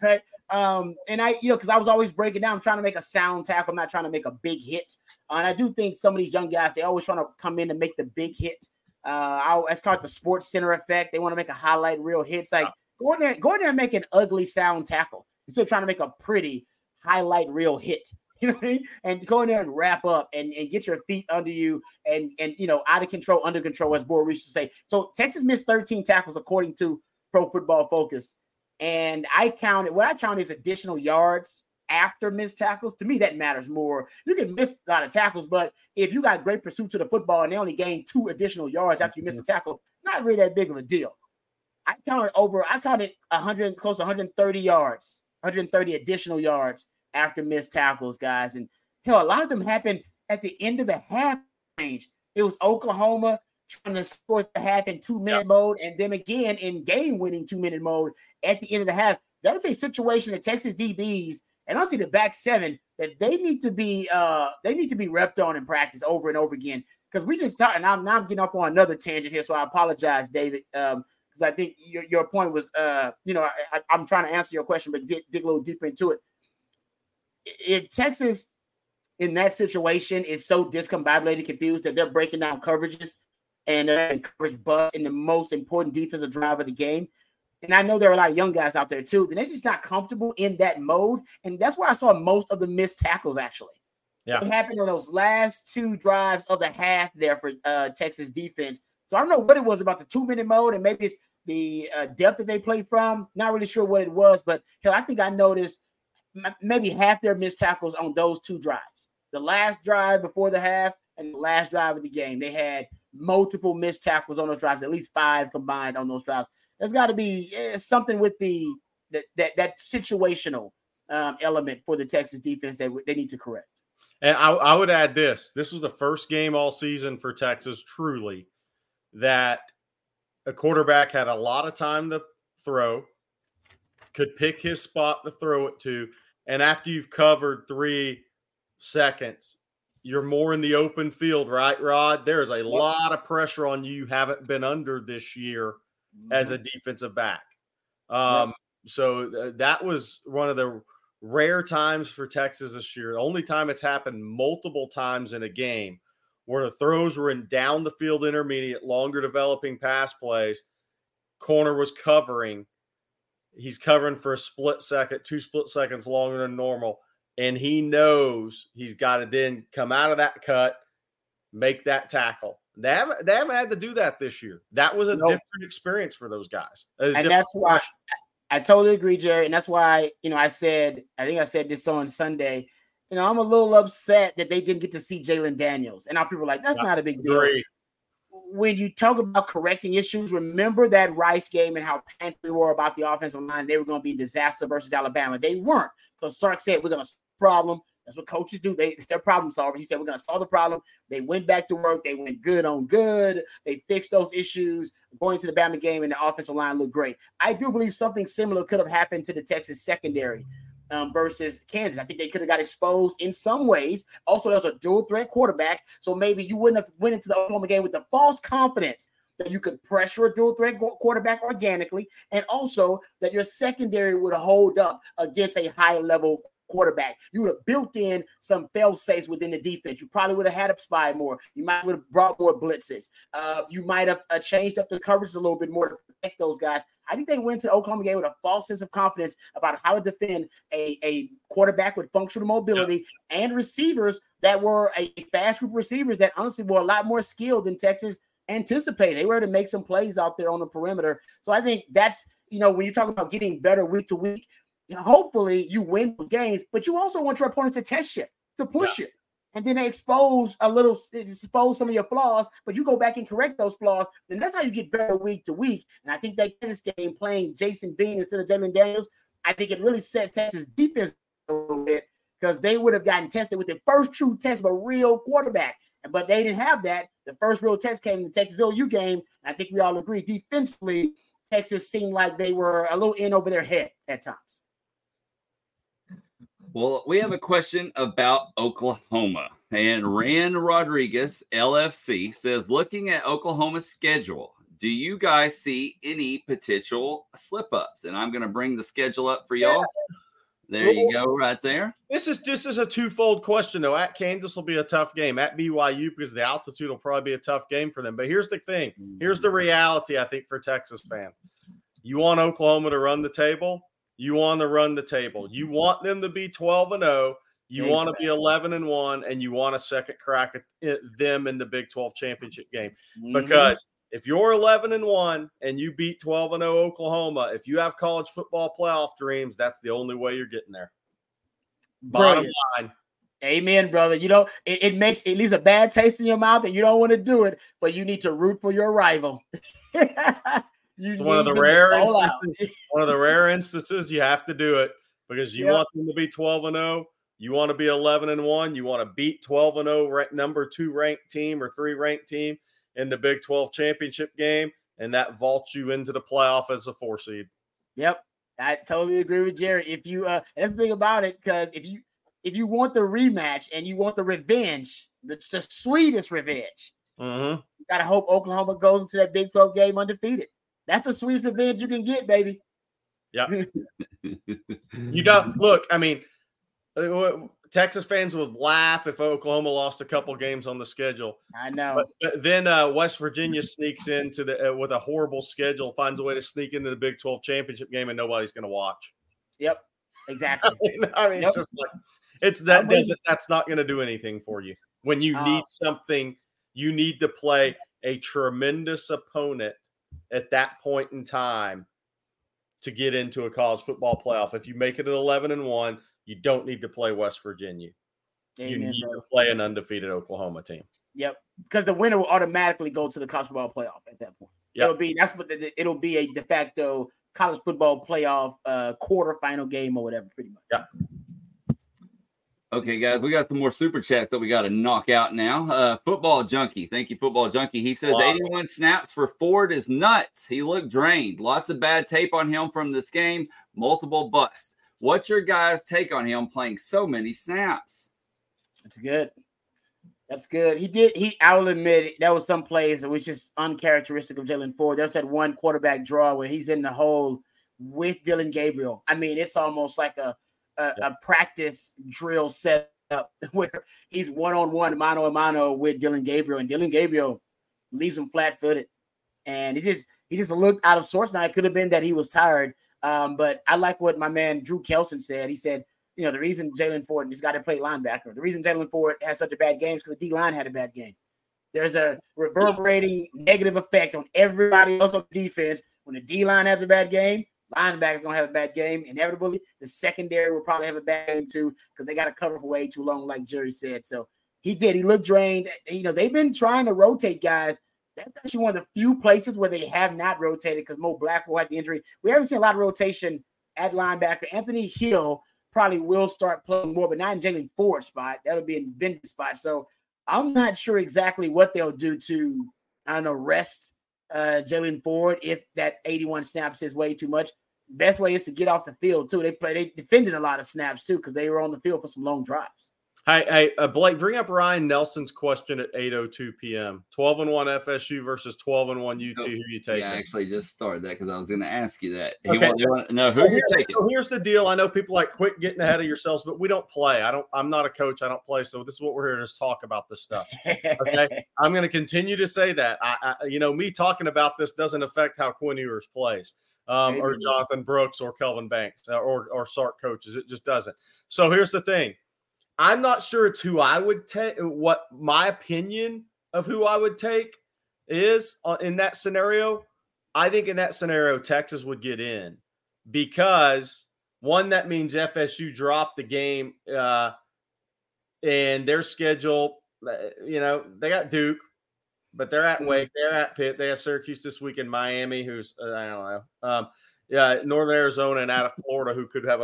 Right? Because I was always breaking down. I'm trying to make a sound tackle. I'm not trying to make a big hit. And I do think some of these young guys, they always trying to come in and make the big hit. It's called the Sports Center effect. They want to make a highlight reel hit. It's like, Go in there and make an ugly sound tackle. You're still trying to make a pretty highlight reel hit. You know what I mean? And go in there and wrap up and get your feet under you and out of control, under control, as Boris used to say. So Texas missed 13 tackles according to Pro Football Focus. And I count is additional yards after missed tackles. To me, that matters more. You can miss a lot of tackles, but if you got great pursuit to the football and they only gain 2 additional yards after you miss a tackle, not really that big of a deal. I counted 100, close to 130 yards, 130 additional yards after missed tackles, guys. And hell, a lot of them happened at the end of the half range. It was Oklahoma trying to score the half in 2-minute mode, and then again in game-winning 2-minute mode at the end of the half. That is a situation that Texas DBs and honestly the back seven that they need to be repped on in practice over and over again. Because we just talked, and I'm getting off on another tangent here, so I apologize, David. Because I think your point was, I'm trying to answer your question, but dig a little deeper into it. If Texas in that situation is so discombobulated, confused that they're breaking down coverages and they're coverage bust in the most important defensive drive of the game, and I know there are a lot of young guys out there too, then they're just not comfortable in that mode, and that's where I saw most of the missed tackles actually. Yeah, it happened on those last 2 drives of the half there for Texas defense. So I don't know what it was about the 2-minute mode, and maybe it's the depth that they play from. Not really sure what it was, but hell, I think I noticed maybe half their missed tackles on those 2 drives. The last drive before the half and the last drive of the game. They had multiple missed tackles on those drives, at least 5 combined on those drives. There's got to be something with that situational element for the Texas defense that they need to correct. And I would add this. This was the first game all season for Texas, truly, that a quarterback had a lot of time to throw, could pick his spot to throw it to, and after you've covered 3 seconds, you're more in the open field, right, Rod? There's a lot of pressure on you haven't been under this year as a defensive back. So that was one of the rare times for Texas this year. The only time it's happened multiple times in a game, where the throws were in down the field intermediate, longer developing pass plays. Corner was covering. He's covering for a split second, 2 split seconds longer than normal. And he knows he's got to then come out of that cut, make that tackle. They haven't had to do that this year. That was a different experience for those guys. And that's why I totally agree, Jerry. And that's why, I think I said this on Sunday, I'm a little upset that they didn't get to see Jalen Daniels. And our people are like, that's not a big deal. When you talk about correcting issues, remember that Rice game and how panicked we were about the offensive line. They were going to be a disaster versus Alabama. They weren't, because Sark said, we're going to solve the problem. That's what coaches do. They're problem solvers. He said, we're going to solve the problem. They went back to work. They went good on good. They fixed those issues going to the Bama game, and the offensive line looked great. I do believe something similar could have happened to the Texas secondary versus Kansas. I think they could have got exposed in some ways. Also, there's a dual threat quarterback, so maybe you wouldn't have went into the Oklahoma game with the false confidence that you could pressure a dual threat quarterback organically, and also that your secondary would hold up against a high level quarterback. You would have built in some fail safes within the defense. You probably would have had a spy more. You might have brought more blitzes. You might have changed up the coverage a little bit more to protect those guys. I think they went to the Oklahoma game with a false sense of confidence about how to defend a quarterback with functional mobility and receivers that were a fast group of receivers that honestly were a lot more skilled than Texas anticipated. They were able to make some plays out there on the perimeter. So I think that's, you know, when you talk about getting better week to week, you know, hopefully you win games, but you also want your opponents to test you, to push you. And then they expose some of your flaws, but you go back and correct those flaws. And that's how you get better week to week. And I think that Kansas game, playing Jason Bean instead of Jalen Daniels, I think it really set Texas defense a little bit, because they would have gotten tested with the first true test of a real quarterback. But they didn't have that. The first real test came in the Texas OU game. And I think we all agree defensively, Texas seemed like they were a little in over their head at times. Well, we have a question about Oklahoma, and Rand Rodriguez, LFC, says, looking at Oklahoma's schedule, do you guys see any potential slip-ups? And I'm going to bring the schedule up for y'all. There you go, right there. This is a twofold question, though. At Kansas will be a tough game. At BYU, because the altitude will probably be a tough game for them. But here's the thing. Here's the reality, I think, for Texas fans. You want Oklahoma to run the table? You want to run the table. You want them to be 12-0. You want to be 11-1, and you want a second crack at them in the Big 12 championship game. Because if you're 11-1 and you beat 12-0 Oklahoma, if you have college football playoff dreams, that's the only way you're getting there. Brilliant. Bottom line. Amen, brother. You know, it leaves a bad taste in your mouth, and you don't want to do it, but you need to root for your rival. It's one of the rare instances you have to do it, because you want them to be 12-0, you want to be 11-1, you want to beat 12-0 number 2 ranked team or 3 ranked team in the Big 12 championship game, and that vaults you into the playoff as a 4 seed. Yep, I totally agree with Jerry. If you that's the thing about it, because if you want the rematch and you want the revenge, the sweetest revenge, you gotta hope Oklahoma goes into that Big 12 game undefeated. That's the sweetest revenge you can get, baby. Yeah. You don't look. I mean, Texas fans would laugh if Oklahoma lost a couple games on the schedule. I know. But then West Virginia sneaks into with a horrible schedule, finds a way to sneak into the Big 12 championship game, and nobody's going to watch. Yep. Exactly. I mean, it's just like that's not going to do anything for you when you need something. You need to play a tremendous opponent at that point in time to get into a college football playoff. If you make it at 11-1, you don't need to play West Virginia. Amen, you need to play an undefeated Oklahoma team. Yep. Because the winner will automatically go to the college football playoff at that point. Yep. It'll be a de facto college football playoff quarterfinal game or whatever, pretty much. Yep. Okay, guys, we got some more super chats that we got to knock out now. Football Junkie. Thank you, Football Junkie. He says 81 snaps for Ford is nuts. He looked drained. Lots of bad tape on him from this game. Multiple busts. What's your guys' take on him playing so many snaps? That's good. That's good. I will admit it, that was some plays that was just uncharacteristic of Jalen Ford. There's that one quarterback draw where he's in the hole with Dylan Gabriel. I mean, it's almost like a practice drill set up where he's one-on-one, mano-a-mano with Dylan Gabriel, and Dylan Gabriel leaves him flat-footed. And he just looked out of sorts. Now, it could have been that he was tired, but I like what my man Drew Kelson said. He said, you know, the reason Jalen Ford has got to play linebacker, the reason Jalen Ford has such a bad game is because the D-line had a bad game. There's a reverberating negative effect on everybody else on defense. When the D-line has a bad game, linebackers going to have a bad game. Inevitably, the secondary will probably have a bad game too, because they got to cover for way too long, like Jerry said. So he did. He looked drained. You know, they've been trying to rotate guys. That's actually one of the few places where they have not rotated, because Mo Blackwell had the injury. We haven't seen a lot of rotation at linebacker. Anthony Hill probably will start playing more, but not in Jalen Ford's spot. That'll be in Ben's spot. So I'm not sure exactly what they'll do to, I don't know, rest Jalen Ford if that 81 snaps is way too much. Best way is to get off the field too. They defended a lot of snaps too, because they were on the field for some long drives. Hey, Blake, bring up Ryan Nelson's question at 8:02 p.m. 12-1 FSU versus 12-1 UT. Who you taking? Yeah, I actually just started that because I was going to ask you that. Okay. So here's the deal. I know people like quit getting ahead of yourselves, but we don't play. I'm not a coach. I don't play. So this is what we're here to just talk about this stuff. Okay. I'm going to continue to say that. Me talking about this doesn't affect how Quinn Ewers plays. Or Jonathan Brooks or Kelvin Banks or Sark coaches. It just doesn't. So here's the thing. I'm not sure it's who I would take, what my opinion of who I would take is in that scenario. I think in that scenario, Texas would get in because, one, that means FSU dropped the game and their schedule, they got Duke, but they're at Wake, they're at Pitt, they have Syracuse this week in Miami, who's, I don't know, Northern Arizona and out of Florida, who could have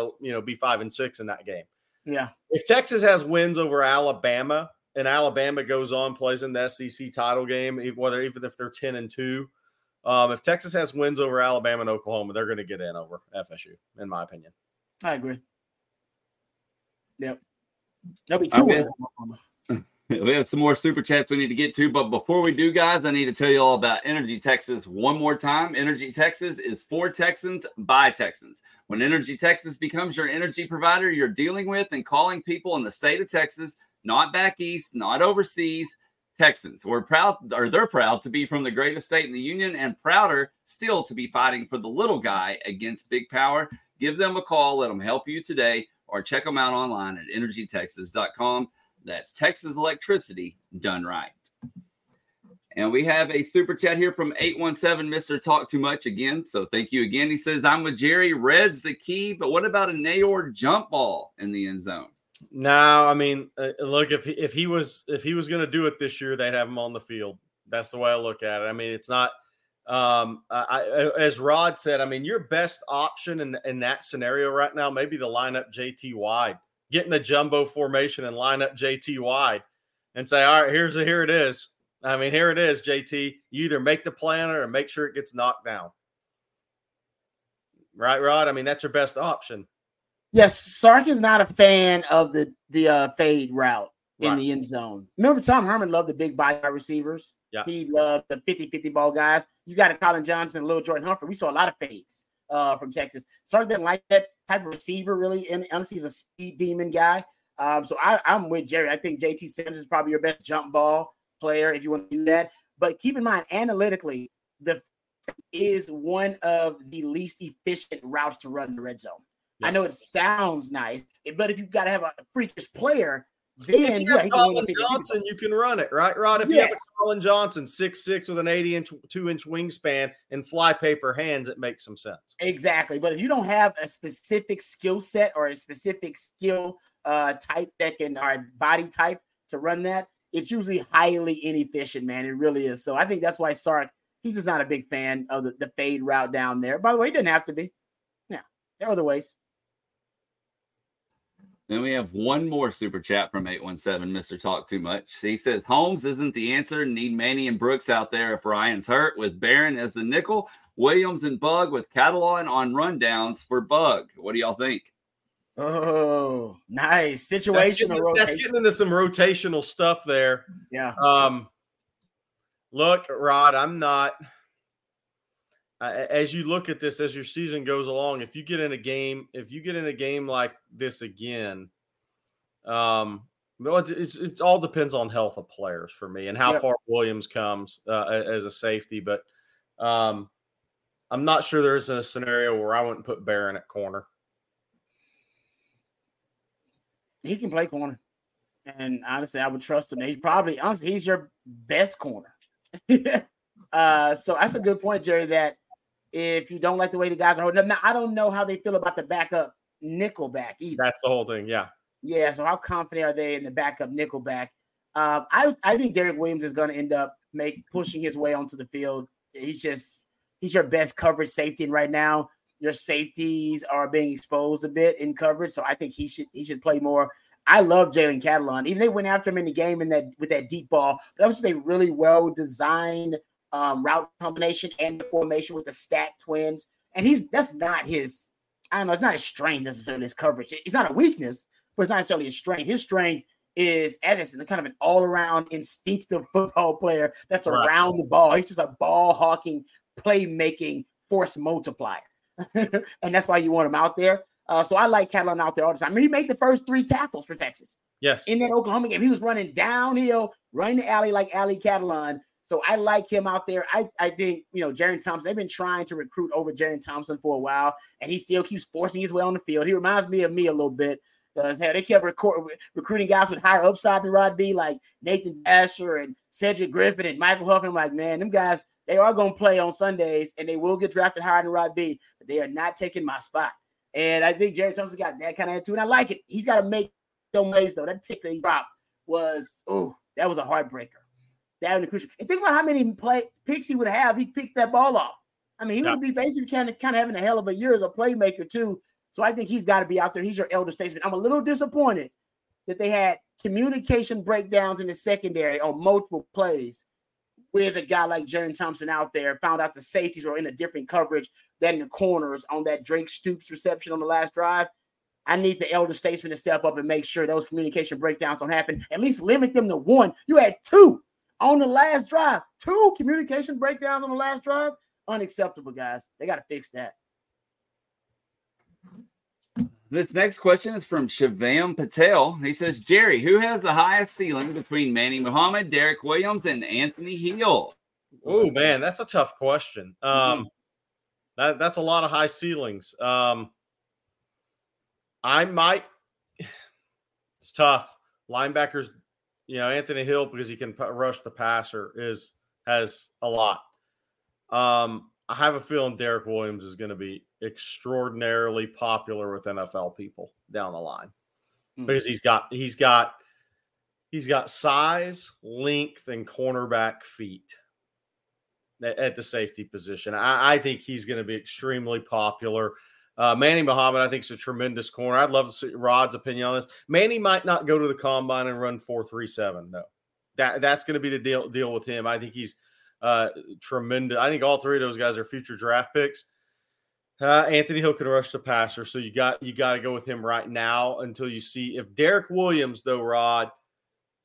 be 5-6 in that game. Yeah. If Texas has wins over Alabama and Alabama goes on, plays in the SEC title game, even if they're 10-2, if Texas has wins over Alabama and Oklahoma, they're going to get in over FSU, in my opinion. I agree. Yep. There'll be two wins in Oklahoma. We have some more super chats we need to get to, but before we do, guys, I need to tell you all about Energy Texas one more time. Energy Texas is for Texans by Texans. When Energy Texas becomes your energy provider, you're dealing with and calling people in the state of Texas, not back east, not overseas, Texans. They're proud to be from the greatest state in the union and prouder still to be fighting for the little guy against big power. Give them a call. Let them help you today or check them out online at energytexas.com. That's Texas electricity done right. And we have a super chat here from 817 Mr. Talk Too Much again. So thank you again. He says, I'm with Jerry. Red's the key, but what about a Nayor jump ball in the end zone? No, I mean, look, if he was going to do it this year, they'd have him on the field. That's the way I look at it. I mean, it's not as Rod said, I mean, your best option in that scenario right now, maybe the lineup JT wide. Get in the jumbo formation and line up JT wide and say, all right, here it is. I mean, here it is, JT. You either make the plan or make sure it gets knocked down. Right, Rod? I mean, that's your best option. Yes, Sark is not a fan of the fade route in the end zone. Remember Tom Herman loved the big wide receivers. Yeah. He loved the 50-50 ball guys. You got a Colin Johnson, Lil Jordan Humphrey. We saw a lot of fades from Texas. Sark didn't like that type of receiver, really. And honestly, he's a speed demon guy. So I'm with Jerry. I think JT Sims is probably your best jump ball player if you want to do that. But keep in mind, analytically, the is one of the least efficient routes to run in the red zone. Yeah. I know it sounds nice, but if you've got to have a freakish player, then if you have Colin Johnson, you can run it, right, Rod? If you have a Colin Johnson, 6'6" with an 2-inch wingspan and fly paper hands, it makes some sense. Exactly. But if you don't have a specific skill set or a specific skill type that can, or body type to run that, it's usually highly inefficient, man. It really is. So I think that's why Sark, he's just not a big fan of the fade route down there. By the way, he didn't have to be. Yeah, there are other ways. Then we have one more super chat from 817, Mr. Talk Too Much. He says, Holmes isn't the answer. Need Manny and Brooks out there if Ryan's hurt, with Barron as the nickel, Williams and Bug with Catalan on rundowns for Bug. What do y'all think? Oh, nice. Situational. That's getting into some rotational stuff there. Yeah. Look, Rod, I'm not – as you look at this, as your season goes along, if you get in a game like this again, it all depends on health of players for me and how far Williams comes as a safety. But I'm not sure there isn't a scenario where I wouldn't put Barron at corner. He can play corner, and honestly, I would trust him. He's your best corner. So that's a good point, Jerry, that if you don't like the way the guys are holding up. Now, I don't know how they feel about the backup nickelback either. That's the whole thing, yeah. Yeah, so how confident are they in the backup nickelback? I think Derrick Williams is going to end up pushing his way onto the field. He's your best coverage safety, and right now your safeties are being exposed a bit in coverage, so I think he should play more. I love Jalen Catalon. Even they went after him in the game with that deep ball. But that was just a really well-designed route combination and the formation with the stack twins. And it's not his strength necessarily, his coverage. It's not a weakness, but it's not necessarily his strength. His strength is, as it's kind of an all-around instinctive football player that's right. around the ball. He's just a ball-hawking, playmaking force multiplier. And that's why you want him out there. So I like Catalan out there all the time. I mean, he made the first three tackles for Texas. Yes. In that Oklahoma game, he was running downhill, running the alley like Ali Catalan. So I like him out there. I think, you know, Jerry Thompson, they've been trying to recruit over Jerry Thompson for a while, and he still keeps forcing his way on the field. He reminds me of me a little bit. They kept recruiting guys with higher upside than Rod B, like Nathan Asher and Cedric Griffin and Michael Huffman. I'm like, man, them guys, they are going to play on Sundays, and they will get drafted higher than Rod B, but they are not taking my spot. And I think Jerry Thompson got that kind of attitude, and I like it. He's got to make some ways, though. That pick that he dropped was, that was a heartbreaker. That was crucial. And think about how many picks he would have. He picked that ball off. I mean, he would be basically kind of having a hell of a year as a playmaker, too. So I think he's got to be out there. He's your elder statesman. I'm a little disappointed that they had communication breakdowns in the secondary on multiple plays with a guy like Jerry Thompson out there. Found out the safeties were in a different coverage than the corners on that Drake Stoops reception on the last drive. I need the elder statesman to step up and make sure those communication breakdowns don't happen. At least limit them to one. You had two on the last drive. Two communication breakdowns on the last drive. Unacceptable, guys. They got to fix that. This next question is from Shivam Patel. He says, Jerry, who has the highest ceiling between Manny Muhammad, Derek Williams, and Anthony Hill? Oh, man, that's a tough question. That's a lot of high ceilings. It's tough. Linebackers, you know, Anthony Hill, because he can rush the passer, has a lot. I have a feeling Derek Williams is going to be extraordinarily popular with NFL people down the line because he's got size, length, and cornerback feet at the safety position. I think he's going to be extremely popular. Manny Muhammad, I think, is a tremendous corner. I'd love to see Rod's opinion on this. Manny might not go to the combine and run 4.37. No, that's going to be the deal with him. I think he's tremendous. I think all three of those guys are future draft picks. Anthony Hill can rush the passer, so you got to go with him right now until you see if Derek Williams, though, Rod,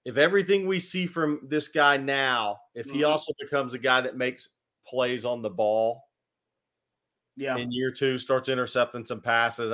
if everything we see from this guy now, if he also becomes a guy that makes plays on the ball, in year two starts intercepting some passes,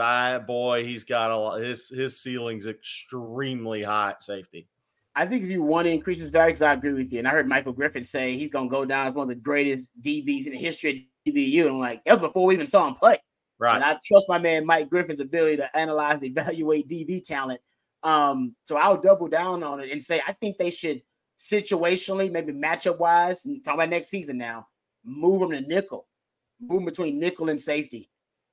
he's got a lot. His ceiling's extremely high at safety. I think if you want to increase his value, because I agree with you, and I heard Michael Griffin say he's going to go down as one of the greatest DBs in the history of DBU, and I'm like, that was before we even saw him play. Right. And I trust my man Mike Griffin's ability to analyze and evaluate DB talent. So I'll double down on it and say I think they should situationally, maybe matchup-wise, and talking about next season now, move him to nickel, move him between nickel and safety.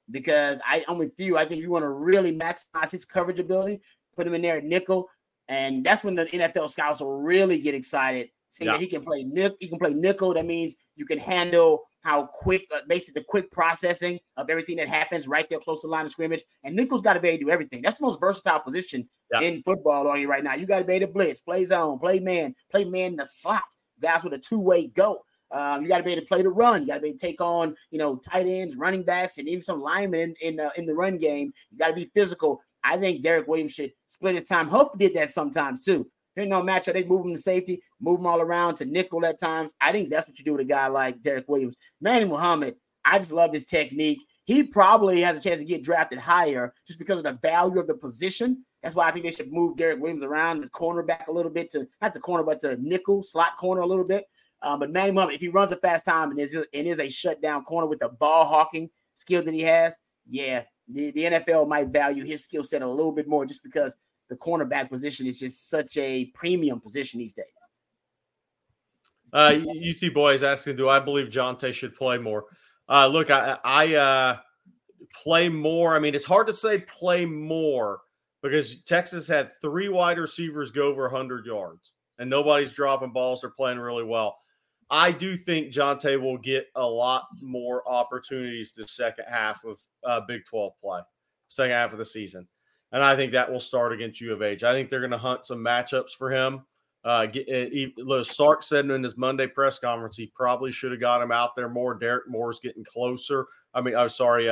Because I'm with you. I think you want to really maximize his coverage ability, put him in there at nickel, and that's when the NFL scouts will really get excited. Seeing that he can play nickel, that means you can handle how quick, basically the quick processing of everything that happens right there close to the line of scrimmage. And nickel's got to be able to do everything. That's the most versatile position in football on you right now. You got to be able to blitz, play zone, play man in the slot. Guys with a two-way go. You got to be able to play the run. You got to be able to take on, you know, tight ends, running backs, and even some linemen in the run game. You got to be physical. I think Derek Williams should split his time. Hope did that sometimes too. Depending on matchup, they move him to safety, move him all around to nickel at times. I think that's what you do with a guy like Derek Williams. Manny Muhammad, I just love his technique. He probably has a chance to get drafted higher just because of the value of the position. That's why I think they should move Derek Williams around as cornerback a little bit to not the corner, but to nickel, slot corner a little bit. But Manny Muhammad, if he runs a fast time and is a shutdown corner with the ball hawking skill that he has, the NFL might value his skill set a little bit more just because the cornerback position is just such a premium position these days. UT boy is asking, do I believe Jonte should play more? Look, I play more. I mean, it's hard to say play more because Texas had three wide receivers go over 100 yards, and nobody's dropping balls. They're playing really well. I do think Jonte will get a lot more opportunities the second half of Big 12 play, second half of the season. And I think that will start against U of H. I think they're going to hunt some matchups for him. Sark said in his Monday press conference, he probably should have got him out there more. Derek Moore's getting closer. I mean, I'm sorry.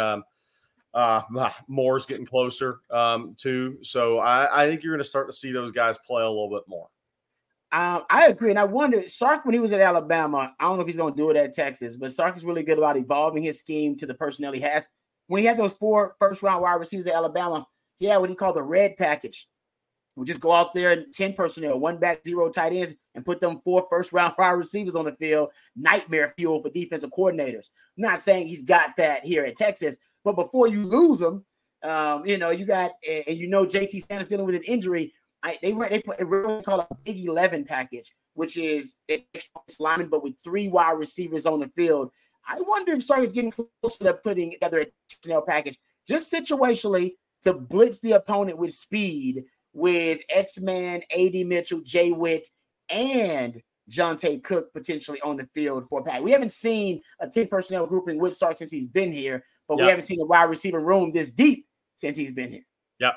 Moore's getting closer too. So I think you're going to start to see those guys play a little bit more. I agree. And I wonder, Sark, when he was at Alabama, I don't know if he's going to do it at Texas, but Sark is really good about evolving his scheme to the personnel he has. When he had those 4 first-round wide receivers at Alabama, he had what he called the red package. We'll just go out there and 10 personnel, 1 back, 0 tight ends, and put them 4 first-round wide receivers on the field. Nightmare fuel for defensive coordinators. I'm not saying he's got that here at Texas, but before you lose him, you got, and you know J.T. Sanders dealing with an injury. They really call it a Big 11 package, which is an extra lineman, but with 3 wide receivers on the field. I wonder if Sark is getting closer to putting together a personnel package just situationally to blitz the opponent with speed with X-Man, A.D. Mitchell, Jay Witt, and Jonte Cook potentially on the field for a pack. We haven't seen a 10 personnel grouping with Sark since he's been here, but we haven't seen a wide receiver room this deep since he's been here. Yep.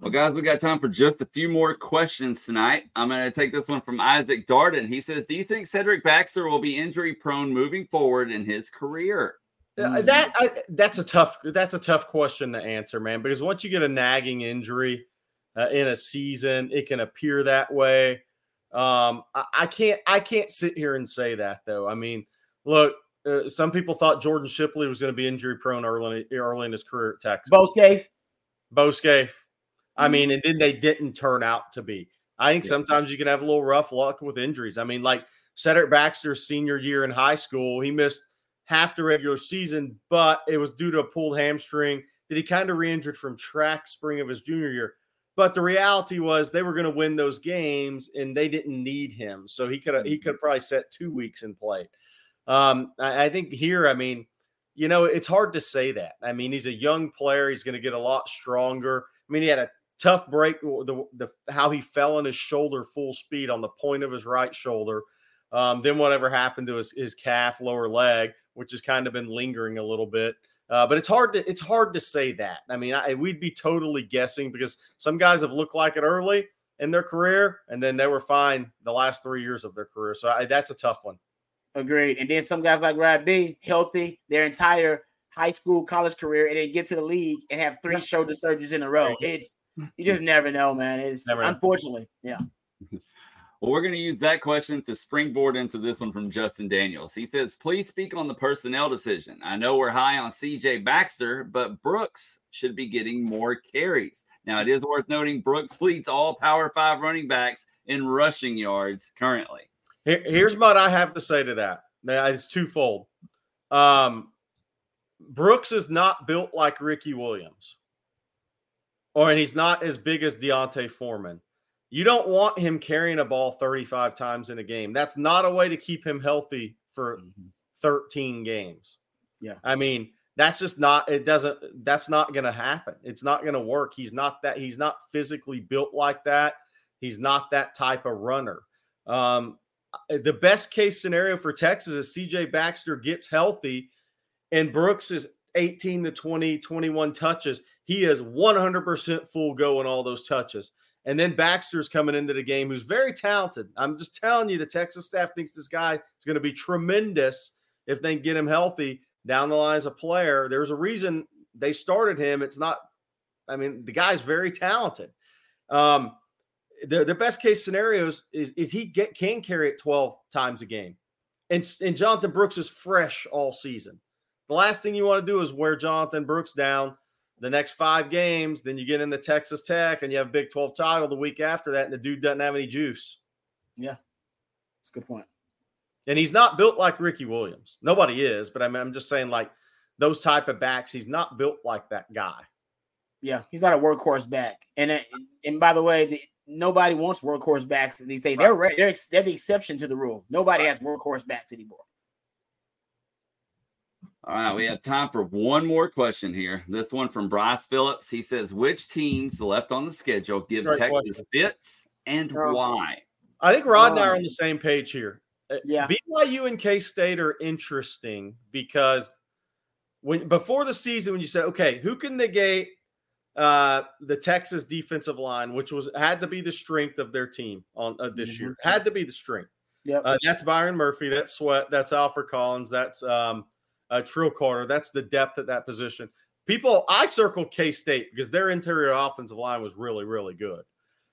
Well, guys, we got time for just a few more questions tonight. I'm going to take this one from Isaac Darden. He says, do you think Cedric Baxter will be injury prone moving forward in his career? That's a tough question to answer, man, because once you get a nagging injury in a season, it can appear that way. I can't sit here and say that, though. I mean, look, some people thought Jordan Shipley was going to be injury prone early in his career at Texas. Bo Scaife. I mean, and then they didn't turn out to be. I think sometimes you can have a little rough luck with injuries. I mean, like Cedric Baxter's senior year in high school, he missed half the regular season, but it was due to a pulled hamstring that he kind of re-injured from track spring of his junior year. But the reality was they were going to win those games, and they didn't need him. So he could have probably set 2 weeks and played. I think here, I mean, you know, it's hard to say that. I mean, he's a young player. He's going to get a lot stronger. I mean, he had a tough break, how he fell on his shoulder full speed on the point of his right shoulder. Then whatever happened to his calf, lower leg, which has kind of been lingering a little bit. But it's hard to say that. I mean, we'd be totally guessing because some guys have looked like it early in their career, and then they were fine the last 3 years of their career. So that's a tough one. Agreed. And then some guys like Rod B, healthy their entire high school, college career, and then get to the league and have 3 shoulder surgeries in a row. You just never know, man. It's unfortunately, yeah. Well, we're going to use that question to springboard into this one from Justin Daniels. He says, please speak on the personnel decision. I know we're high on CJ Baxter, but Brooks should be getting more carries. Now, it is worth noting Brooks leads all Power 5 running backs in rushing yards currently. Here's what I have to say to that. It's twofold. Brooks is not built like Ricky Williams. And he's not as big as Deontay Foreman. You don't want him carrying a ball 35 times in a game. That's not a way to keep him healthy for 13 games. Yeah. I mean, that's not going to happen. It's not going to work. He's not physically built like that. He's not that type of runner. The best case scenario for Texas is CJ Baxter gets healthy and Brooks is 18 to 20, 21 touches. He is 100% full go in all those touches. And then Baxter's coming into the game, who's very talented. I'm just telling you, the Texas staff thinks this guy is going to be tremendous if they get him healthy down the line as a player. There's a reason they started him. The guy's very talented. The best case scenarios is he can carry it 12 times a game. And Jonathan Brooks is fresh all season. The last thing you want to do is wear Jonathan Brooks down the next 5 games, then you get into Texas Tech and you have Big 12 title the week after that, and the dude doesn't have any juice. Yeah, that's a good point. And he's not built like Ricky Williams. Nobody is, but I'm just saying, like, those type of backs, he's not built like that guy. Yeah, he's not a workhorse back. And by the way, nobody wants workhorse backs. They say they're the exception to the rule. Nobody has workhorse backs anymore. All right, we have time for one more question here. This one from Bryce Phillips. He says, which teams left on the schedule give Texas fits and why? I think Rod and I are on the same page here. Yeah. BYU and K-State are interesting because before the season, when you said, okay, who can negate the Texas defensive line, which had to be the strength of their team on this year. Had to be the strength. Yep. That's Byron Murphy. That's Sweat. That's Alfred Collins. That's Trill Carter. That's the depth at that position. People, I circled K-State because their interior offensive line was really, really good.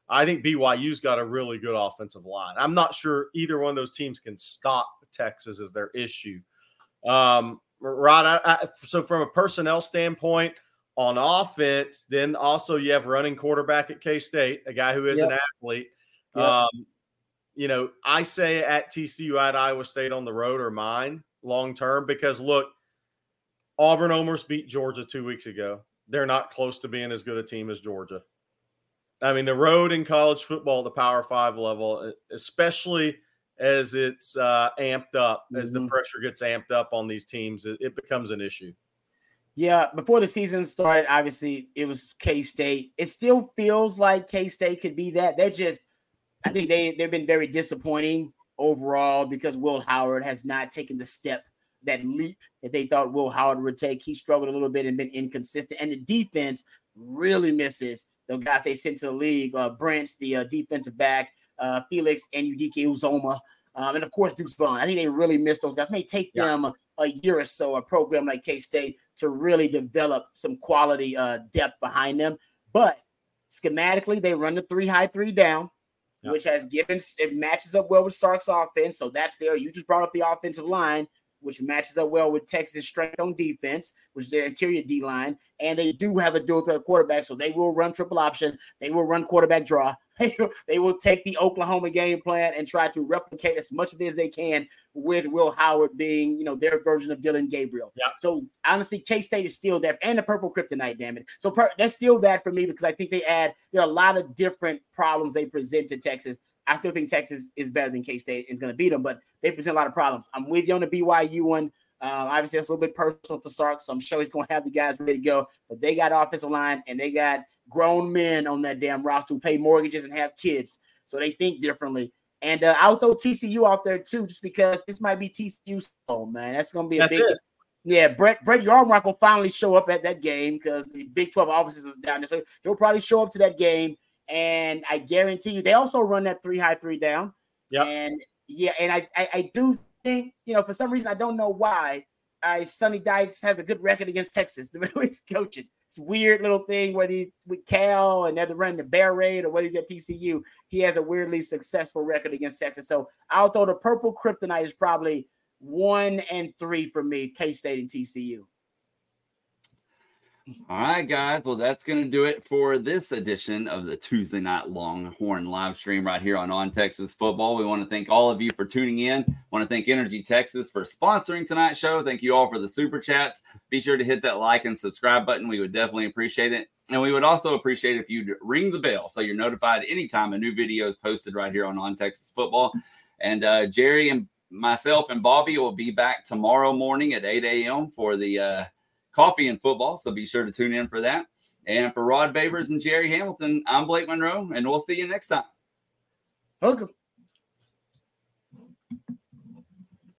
I think BYU's got a really good offensive line. I'm not sure either one of those teams can stop Texas is their issue. Rod, so from a personnel standpoint on offense, then also you have running quarterback at K-State, a guy who is an athlete. You know, I say at TCU, at Iowa State on the road are mine long-term because, look, Auburn almost beat Georgia 2 weeks ago. They're not close to being as good a team as Georgia. I mean, the road in college football, the Power Five level, especially as it's amped up, as the pressure gets amped up on these teams, it becomes an issue. Yeah, before the season started, obviously, it was K-State. It still feels like K-State could be that. They're just – I think they've been very disappointing overall because Will Howard has not taken the step, that leap that they thought Will Howard would take. He struggled a little bit and been inconsistent. And the defense really misses the guys they sent to the league, Brent, the defensive back, Felix, and Udike Uzoma, and, of course, Deuce Vaughn. I think they really miss those guys. It may take them a year or so, a program like K-State, to really develop some quality depth behind them. But schematically, they run the three high, three down, which has given – it matches up well with Sark's offense. So that's there. You just brought up the offensive line, which matches up well with Texas' strength on defense, which is their interior D-line. And they do have a dual threat quarterback, so they will run triple option. They will run quarterback draw. They will take the Oklahoma game plan and try to replicate as much of it as they can with Will Howard being, you know, their version of Dylan Gabriel. Yeah. So, honestly, K-State is still that. And the purple kryptonite, damn it. So, that's still that for me because I think they add – there are a lot of different problems they present to Texas. I still think Texas is better than K-State and is going to beat them, but they present a lot of problems. I'm with you on the BYU one. Obviously, that's a little bit personal for Sark, so I'm sure he's going to have the guys ready to go. But they got offensive line, and they got grown men on that damn roster who pay mortgages and have kids, so they think differently. And I'll throw TCU out there, too, just because this might be TCU's home, man. That's going to be a big – yeah, Brett Yarmark will finally show up at that game because the Big 12 offices is down there, so he'll probably show up to that game. And I guarantee you, they also run that three high, three down. Yeah. And yeah, and I do think, you know, for some reason, I don't know why, Sonny Dykes has a good record against Texas, the way he's coaching. It's a weird little thing whether he's with Cal and they're running the Bear Raid or whether he's at TCU. He has a weirdly successful record against Texas. So I'll throw the purple kryptonite is probably 1 and 3 for me, K-State and TCU. All right, guys. Well, that's going to do it for this edition of the Tuesday Night Longhorn live stream right here on Texas Football. We want to thank all of you for tuning in. I want to thank Energy Texas for sponsoring tonight's show. Thank you all for the super chats. Be sure to hit that like and subscribe button. We would definitely appreciate it. And we would also appreciate if you'd ring the bell so you're notified anytime a new video is posted right here on Texas Football. And Jerry and myself and Bobby will be back tomorrow morning at 8 a.m. for the Coffee and Football, so be sure to tune in for that. And for Rod Babers and Jerry Hamilton, I'm Blake Monroe, and we'll see you next time. Hook 'em.